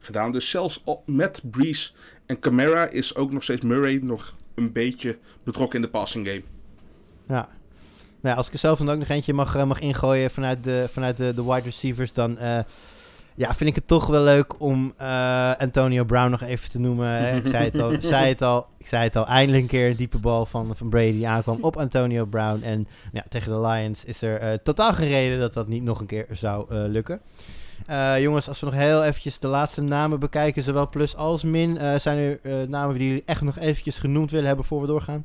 gedaan. Dus zelfs met Brees en Kamara is ook nog steeds Murray nog een beetje betrokken in de passing game. Ja, als ik er zelf dan ook nog eentje mag ingooien vanuit de wide receivers, dan Ja, vind ik het toch wel leuk om Antonio Brown nog even te noemen. Hè? Ik zei het al, eindelijk een keer een diepe bal van Brady aankwam op Antonio Brown. En ja, tegen de Lions is er totaal geen reden dat niet nog een keer zou lukken. Jongens, als we nog heel eventjes de laatste namen bekijken, zowel plus als min. Zijn er namen die jullie echt nog eventjes genoemd willen hebben voor we doorgaan?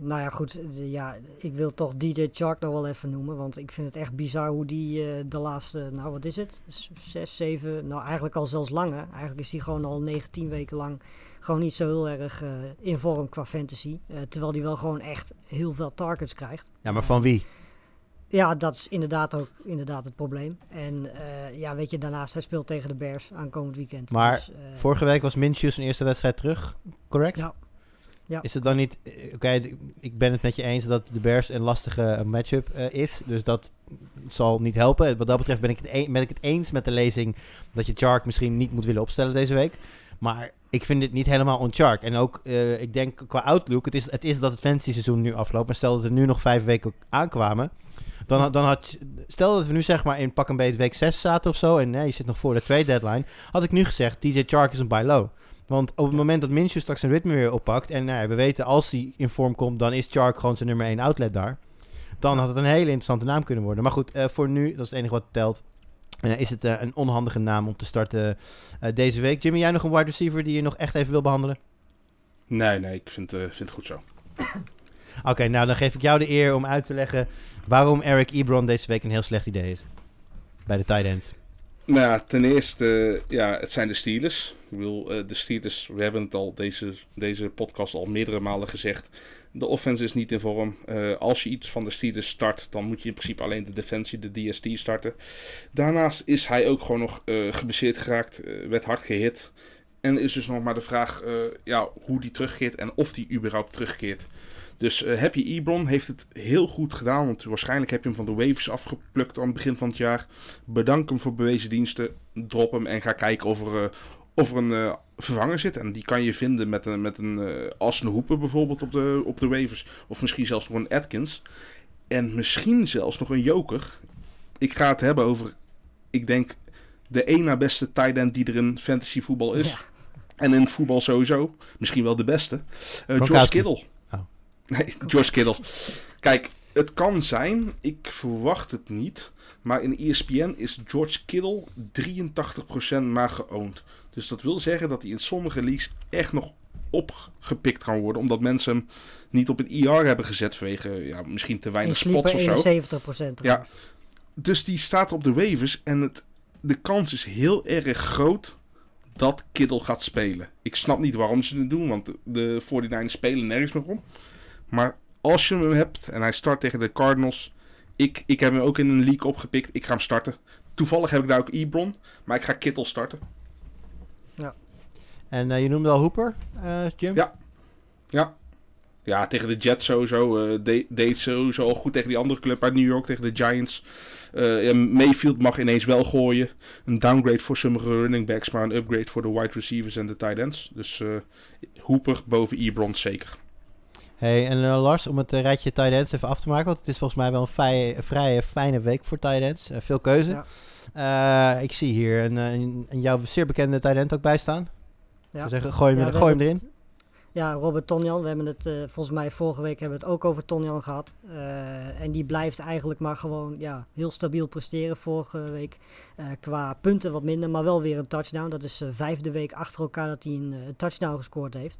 Nou ja, goed. Ja, ik wil toch DJ Chark nog wel even noemen. Want ik vind het echt bizar hoe die de laatste, nou wat is het? 6, 7, nou eigenlijk al zelfs langer. Eigenlijk is die gewoon al 19 weken lang gewoon niet zo heel erg in vorm qua fantasy. Terwijl die wel gewoon echt heel veel targets krijgt. Ja, maar van wie? Ja, dat is inderdaad het probleem. En ja, weet je, daarnaast, hij speelt tegen de Bears aankomend weekend. Maar dus, vorige week was Minshew zijn eerste wedstrijd terug, correct? Ja. Ja. Is het dan niet... Oké, ik ben het met je eens dat de Bears een lastige matchup is. Dus dat zal niet helpen. Wat dat betreft ben ik het eens met de lezing dat je Chark misschien niet moet willen opstellen deze week. Maar ik vind dit niet helemaal on Chark. En ook, ik denk qua outlook, het is dat het fantasy seizoen nu afloopt. Maar stel dat er nu nog 5 weken aankwamen... Dan had, stel dat we nu zeg maar in pak een beet week 6 zaten of zo, en nee, je zit nog voor de trade deadline, had ik nu gezegd, DJ Chark is een buy low. Want op het moment dat Minshew straks zijn ritme weer oppakt, en we weten als hij in vorm komt, dan is Chark gewoon zijn nummer 1 outlet daar. Dan had het een hele interessante naam kunnen worden. Maar goed, voor nu, dat is het enige wat telt, is het een onhandige naam om te starten deze week. Jimmy, jij nog een wide receiver die je nog echt even wil behandelen? Nee, ik vind het goed zo. Oké, nou dan geef ik jou de eer om uit te leggen waarom Eric Ebron deze week een heel slecht idee is bij de tight ends. Nou, ten eerste, ja, het zijn de Steelers. Ik bedoel, de Steelers, we hebben het al deze podcast al meerdere malen gezegd. De offense is niet in vorm. Als je iets van de Steelers start, dan moet je in principe alleen de defensie, de DST starten. Daarnaast is hij ook gewoon nog geblesseerd geraakt, werd hard gehit. En is dus nog maar de vraag hoe die terugkeert en of die überhaupt terugkeert. Dus Happy Ebron heeft het heel goed gedaan, want waarschijnlijk heb je hem van de waivers afgeplukt aan het begin van het jaar. Bedank hem voor bewezen diensten, drop hem en ga kijken of er een vervanger zit. En die kan je vinden met een Asne Hooper bijvoorbeeld op de waivers, of misschien zelfs voor een Atkins. En misschien zelfs nog een joker. Ik ga het hebben over, ik denk, de één na beste tight end die er in fantasy voetbal is. Ja. En in voetbal sowieso, misschien wel de beste, George Kittle. Nee, George Kittle. Kijk, het kan zijn, ik verwacht het niet, maar in ESPN is George Kittle 83% maar geowned. Dus dat wil zeggen dat hij in sommige leagues echt nog opgepikt kan worden, omdat mensen hem niet op het IR hebben gezet vanwege misschien te weinig spots of zo. 71%. Ja, dus die staat op de waivers en de kans is heel erg groot dat Kittle gaat spelen. Ik snap niet waarom ze het doen, want de 49ers spelen nergens meer om. Maar als je hem hebt en hij start tegen de Cardinals, ik heb hem ook in een league opgepikt. Ik ga hem starten. Toevallig heb ik daar ook Ebron, maar ik ga Kittle starten. Ja. En je noemde al Hooper, Jim? Ja. Ja, tegen de Jets sowieso. Deed sowieso al goed tegen die andere club uit New York, tegen de Giants. Mayfield mag ineens wel gooien. Een downgrade voor sommige running backs, maar een upgrade voor de wide receivers en de tight ends. Dus Hooper boven Ebron zeker. Hey, en Lars, om het rijtje tight ends even af te maken, want het is volgens mij wel een vrij fijne week voor tight ends. Veel keuze. Ja. Ik zie hier een jouw zeer bekende tight end ook bij staan. Ja. Ik zou zeggen, gooi hem erin. Ja, Robert Tonjan. We hebben het volgens mij vorige week hebben we het ook over Tonjan gehad. En die blijft eigenlijk maar gewoon heel stabiel presteren vorige week. Qua punten wat minder, maar wel weer een touchdown. Dat is 5e week achter elkaar dat hij een touchdown gescoord heeft.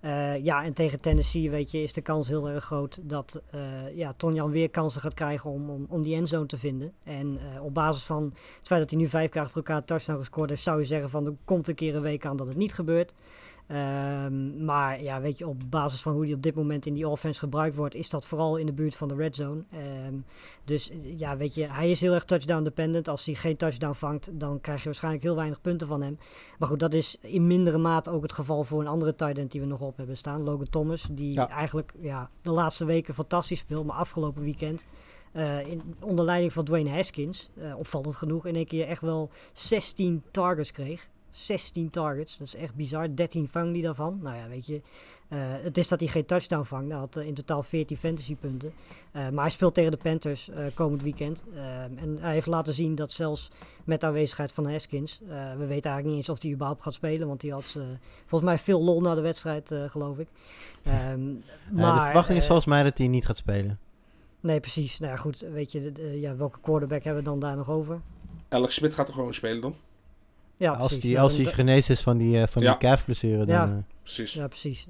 En tegen Tennessee, weet je, is de kans heel erg groot dat Tonjan weer kansen gaat krijgen om die endzone te vinden. En op basis van het feit dat hij nu 5 keer achter elkaar touchdown gescoord heeft, zou je zeggen van er komt een keer een week aan dat het niet gebeurt. Maar ja, weet je, op basis van hoe die op dit moment in die offense gebruikt wordt, is dat vooral in de buurt van de red zone. Dus ja, weet je, hij is heel erg touchdown dependent. Als hij geen touchdown vangt, dan krijg je waarschijnlijk heel weinig punten van hem. Maar goed, dat is in mindere mate ook het geval voor een andere tight end die we nog op hebben staan. Logan Thomas, die eigenlijk de laatste weken fantastisch speelt, maar afgelopen weekend onder leiding van Dwayne Haskins, opvallend genoeg, in één keer echt wel 16 targets kreeg. 16 targets. Dat is echt bizar. 13 vangt hij daarvan. Nou ja, weet je. Het is dat hij geen touchdown vangt. Hij had in totaal 14 fantasypunten. Maar hij speelt tegen de Panthers komend weekend. En hij heeft laten zien dat zelfs met de aanwezigheid van Haskins... we weten eigenlijk niet eens of hij überhaupt gaat spelen. Want hij had volgens mij veel lol na de wedstrijd, geloof ik. De verwachting is volgens mij dat hij niet gaat spelen. Nee, precies. Nou ja, goed. Weet je, welke quarterback hebben we dan daar nog over? Alex Smith gaat er gewoon spelen dan? Ja, als hij genezen is van die calf-blessure. Dan, precies. Ja, precies.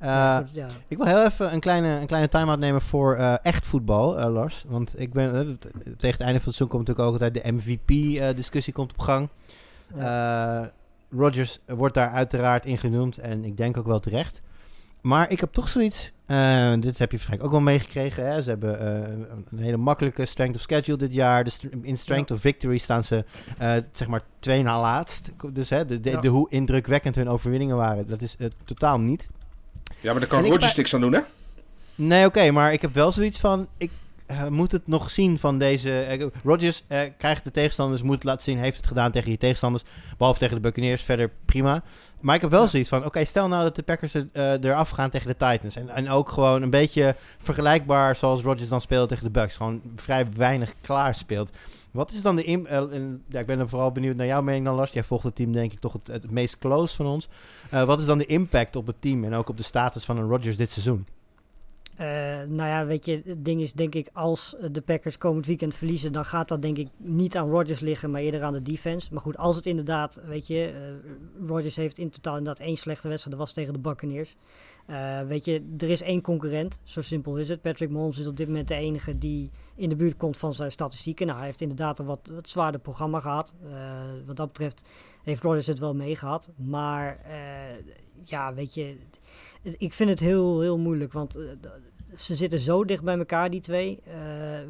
Ja. Ik wil heel even een kleine time-out nemen voor echt voetbal, Lars. Want ik ben, tegen het einde van het seizoen komt natuurlijk ook altijd de MVP-discussie komt op gang. Ja. Rodgers wordt daar uiteraard in genoemd en ik denk ook wel terecht. Maar ik heb toch zoiets... dit heb je waarschijnlijk ook wel meegekregen. Hè? Ze hebben een hele makkelijke strength of schedule dit jaar. In strength of victory staan ze zeg maar 2 na laatst. Dus hoe indrukwekkend hun overwinningen waren, dat is totaal niet. Ja, maar daar kan Rodgers niks aan doen, hè? Nee, oké, maar ik heb wel zoiets van... Ik moet het nog zien van deze... Rodgers krijgt de tegenstanders, moet het laten zien... heeft het gedaan tegen die tegenstanders... behalve tegen de Buccaneers, verder prima... Maar ik heb wel zoiets van, oké, stel nou dat de Packers eraf gaan tegen de Titans. En ook gewoon een beetje vergelijkbaar zoals Rodgers dan speelt tegen de Bucks. Gewoon vrij weinig klaar speelt. Wat is dan de... ik ben er vooral benieuwd naar jouw mening dan, Lars. Jij volgt het team denk ik toch het meest close van ons. Wat is dan de impact op het team en ook op de status van een Rodgers dit seizoen? Nou ja, weet je, het ding is denk ik, als de Packers komend weekend verliezen, dan gaat dat denk ik niet aan Rodgers liggen, maar eerder aan de defense. Maar goed, als het inderdaad, weet je, Rodgers heeft in totaal inderdaad 1 slechte wedstrijd, dat was tegen de Buccaneers. Weet je, er is 1 concurrent, zo simpel is het. Patrick Mahomes is op dit moment de enige die in de buurt komt van zijn statistieken. Nou, hij heeft inderdaad een wat zwaarder programma gehad. Wat dat betreft heeft Rodgers het wel meegehad. Maar weet je, ik vind het heel, heel moeilijk, want ze zitten zo dicht bij elkaar, die twee.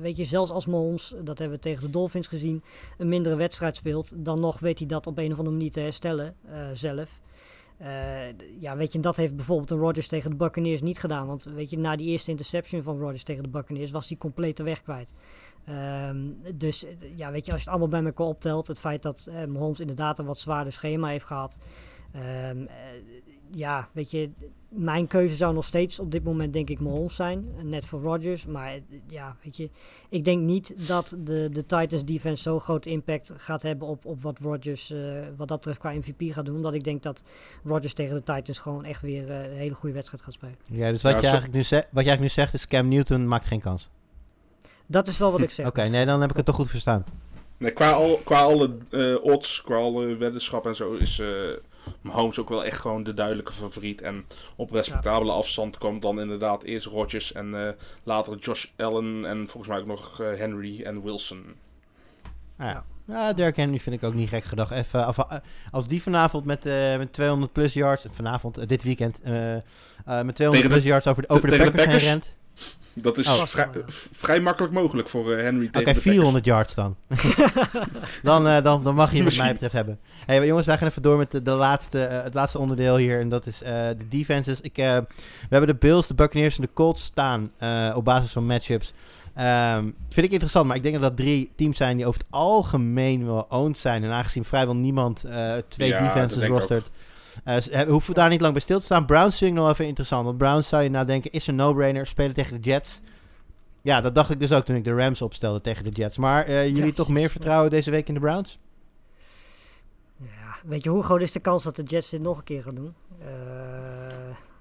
Weet je, zelfs als Mahomes, dat hebben we tegen de Dolphins gezien, een mindere wedstrijd speelt, dan nog weet hij dat op een of andere manier te herstellen zelf. Weet je, en dat heeft bijvoorbeeld een Rodgers tegen de Buccaneers niet gedaan. Want weet je, na die eerste interception van Rodgers tegen de Buccaneers was hij compleet de weg kwijt. Dus ja, weet je, als je het allemaal bij elkaar optelt, het feit dat Mahomes inderdaad een wat zwaarder schema heeft gehad. Ja, weet je, mijn keuze zou nog steeds op dit moment denk ik Mahomes zijn, net voor Rodgers. Maar ja, weet je, ik denk niet dat de Titans defense zo'n groot impact gaat hebben op wat Rodgers wat dat betreft qua MVP gaat doen. Omdat ik denk dat Rodgers tegen de Titans gewoon echt weer een hele goede wedstrijd gaat spelen. Ja, dus wat je eigenlijk nu zegt is Cam Newton maakt geen kans. Dat is wel wat ik zeg. Oké, nee, dan heb ik het toch goed verstaan. Nee, qua alle odds, qua alle weddenschappen en zo is... Mahomes ook wel echt gewoon de duidelijke favoriet. En op respectabele afstand komt dan inderdaad eerst Rodgers en later Josh Allen en volgens mij ook nog Henry en Wilson. Ja, Derrick Henry vind ik ook niet gek gedacht. Even, als die vanavond met 200 plus yards, vanavond, dit weekend, met 200 plus yards over de Packers heen rent. Dat is vrij makkelijk mogelijk voor Henry. Oké, 400 yards dan. dan mag je het wat mij betreft hebben. Hey, jongens, wij gaan even door met het laatste onderdeel hier. En dat is de defenses. We hebben de Bills, de Buccaneers en de Colts staan op basis van matchups. Vind ik interessant, maar ik denk dat dat 3 teams zijn die over het algemeen wel owned zijn. En aangezien vrijwel niemand 2 defenses rostert. Hoeven we daar niet lang bij stil te staan. Browns vind ik nog even interessant. Want Browns zou je nou denken, is een no-brainer. Spelen tegen de Jets. Ja, dat dacht ik dus ook toen ik de Rams opstelde tegen de Jets. Maar jullie toch meer vertrouwen deze week in de Browns? Ja, weet je, hoe groot is de kans dat de Jets dit nog een keer gaan doen?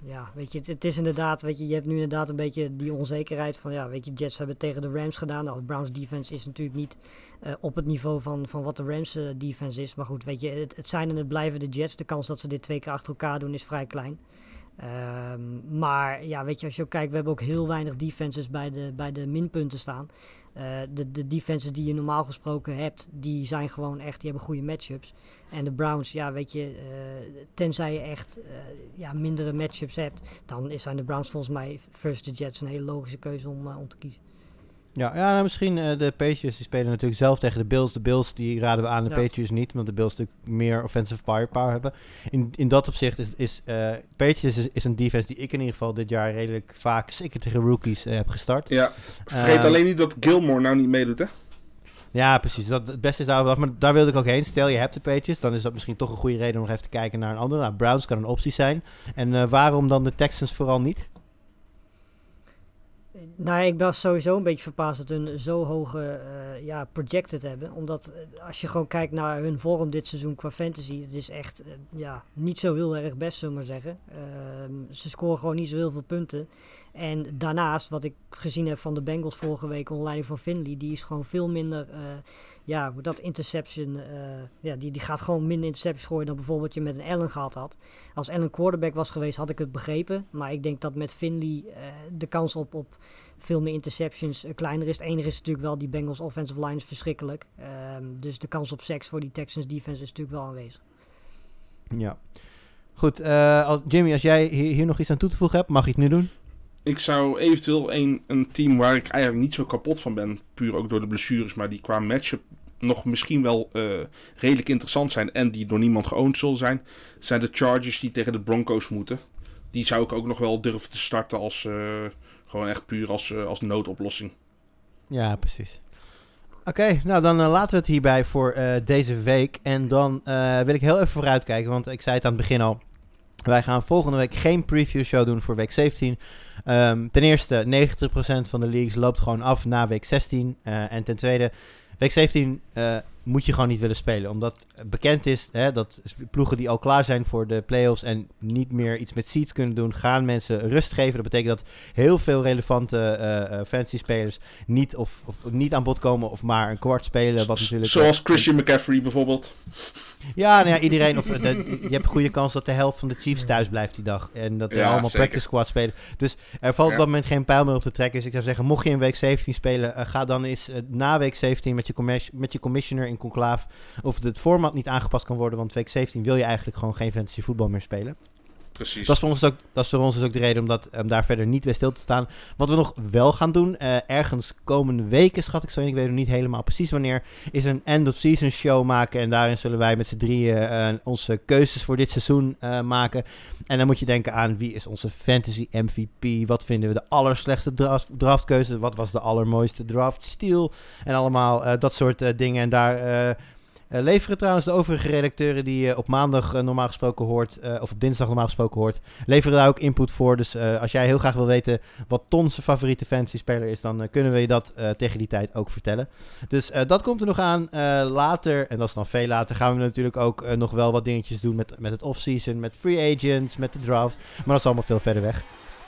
Ja, weet je, het is inderdaad, weet je, je hebt nu inderdaad een beetje die onzekerheid van, ja, weet je, Jets hebben het tegen de Rams gedaan. Nou, de Browns defense is natuurlijk niet op het niveau van wat de Rams defense is. Maar goed, weet je, het zijn en het blijven de Jets. De kans dat ze dit 2 keer achter elkaar doen is vrij klein. Maar ja, weet je, als je ook kijkt, we hebben ook heel weinig defenses bij de minpunten staan. De defenses die je normaal gesproken hebt, die zijn gewoon echt, die hebben goede matchups. En de Browns, ja, weet je, tenzij je echt mindere matchups hebt, dan zijn de Browns volgens mij versus de Jets een hele logische keuze om te kiezen. Nou, misschien de Patriots, die spelen natuurlijk zelf tegen de Bills. De Bills, die raden we aan, de Patriots niet, want de Bills natuurlijk meer offensive firepower hebben. In dat opzicht is Patriots is een defense die ik in ieder geval dit jaar redelijk vaak, zeker tegen rookies, heb gestart. Ja, vergeet alleen niet dat Gilmore nou niet meedoet, hè? Ja, precies. Dat, het beste is daar af, maar daar wilde ik ook heen. Stel, je hebt de Patriots, dan is dat misschien toch een goede reden om nog even te kijken naar een andere. Nou, Browns kan een optie zijn. En waarom dan de Texans vooral niet? Nou, ik ben sowieso een beetje verbaasd dat hun zo hoge projected hebben. Omdat als je gewoon kijkt naar hun vorm dit seizoen qua fantasy, het is echt niet zo heel erg best, zullen we maar zeggen. Ze scoren gewoon niet zo heel veel punten. En daarnaast, wat ik gezien heb van de Bengals vorige week onder leiding van Finley, die is gewoon veel minder, interception, die gaat gewoon minder intercepties gooien dan bijvoorbeeld je met een Allen gehad had. Als Allen quarterback was geweest, had ik het begrepen. Maar ik denk dat met Finley de kans op veel meer interceptions kleiner is. Het enige is natuurlijk wel, die Bengals offensive line is verschrikkelijk. Dus de kans op sacks voor die Texans defense is natuurlijk wel aanwezig. Ja, goed. Jimmy, als jij hier nog iets aan toe te voegen hebt, mag je het nu doen? Ik zou eventueel een team waar ik eigenlijk niet zo kapot van ben, puur ook door de blessures, maar die qua matchup nog misschien wel redelijk interessant zijn en die door niemand geowned zullen zijn, zijn de Chargers die tegen de Broncos moeten. Die zou ik ook nog wel durven te starten als gewoon echt puur als noodoplossing. Ja, precies. Oké, nou dan laten we het hierbij voor deze week. En dan wil ik heel even vooruitkijken, want ik zei het aan het begin al. Wij gaan volgende week geen preview show doen voor week 17. Ten eerste, 90% van de leagues loopt gewoon af na week 16. En ten tweede, week 17 moet je gewoon niet willen spelen. Omdat bekend is dat ploegen die al klaar zijn voor de playoffs en niet meer iets met seeds kunnen doen, gaan mensen rust geven. Dat betekent dat heel veel relevante fantasy spelers niet of niet aan bod komen of maar een kwart spelen. Wat natuurlijk, zoals Christian McCaffrey bijvoorbeeld. Ja, iedereen. Je hebt goede kans dat de helft van de Chiefs thuis blijft die dag. En dat allemaal zeker practice squad spelen. Dus er valt op dat moment geen pijl meer op te trekken. Dus ik zou zeggen, mocht je in week 17 spelen, ga dan eens na week 17 met je commissioner in conclave of het format niet aangepast kan worden. Want week 17 wil je eigenlijk gewoon geen fantasy voetbal meer spelen. Precies. Dat is voor ons dus ook de reden om daar verder niet bij stil te staan. Wat we nog wel gaan doen, ergens komende weken, schat ik zo in, ik weet nog niet helemaal precies wanneer, is een end-of-season show maken. En daarin zullen wij met z'n drieën onze keuzes voor dit seizoen maken. En dan moet je denken aan wie is onze fantasy MVP, wat vinden we de allerslechtste draftkeuze, wat was de allermooiste draftsteal en allemaal dat soort dingen. En daar leveren trouwens de overige redacteuren die je op maandag normaal gesproken hoort, of op dinsdag normaal gesproken hoort, leveren daar ook input voor. Dus als jij heel graag wil weten wat Ton zijn favoriete fantasy-speler is, dan kunnen we je dat tegen die tijd ook vertellen. Dus dat komt er nog aan. Later, en dat is dan veel later, gaan we natuurlijk ook nog wel wat dingetjes doen met het off-season, met free agents, met de draft. Maar dat is allemaal veel verder weg.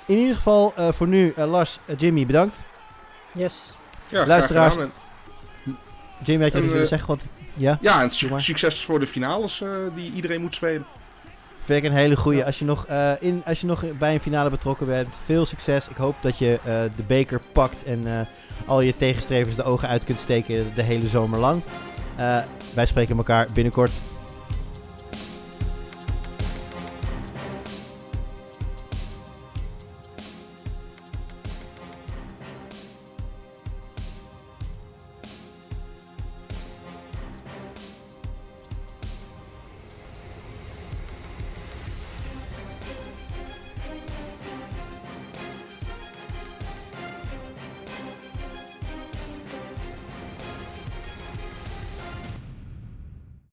In ieder geval voor nu, Lars, Jimmy, bedankt. Yes. Ja, luisteraars. Jimmy, had je iets willen zeggen? Want Ja, en succes voor de finales die iedereen moet spelen. Vind ik een hele goeie. Ja. Als je nog bij een finale betrokken bent, veel succes. Ik hoop dat je de beker pakt en al je tegenstrevers de ogen uit kunt steken de hele zomer lang. Wij spreken elkaar binnenkort.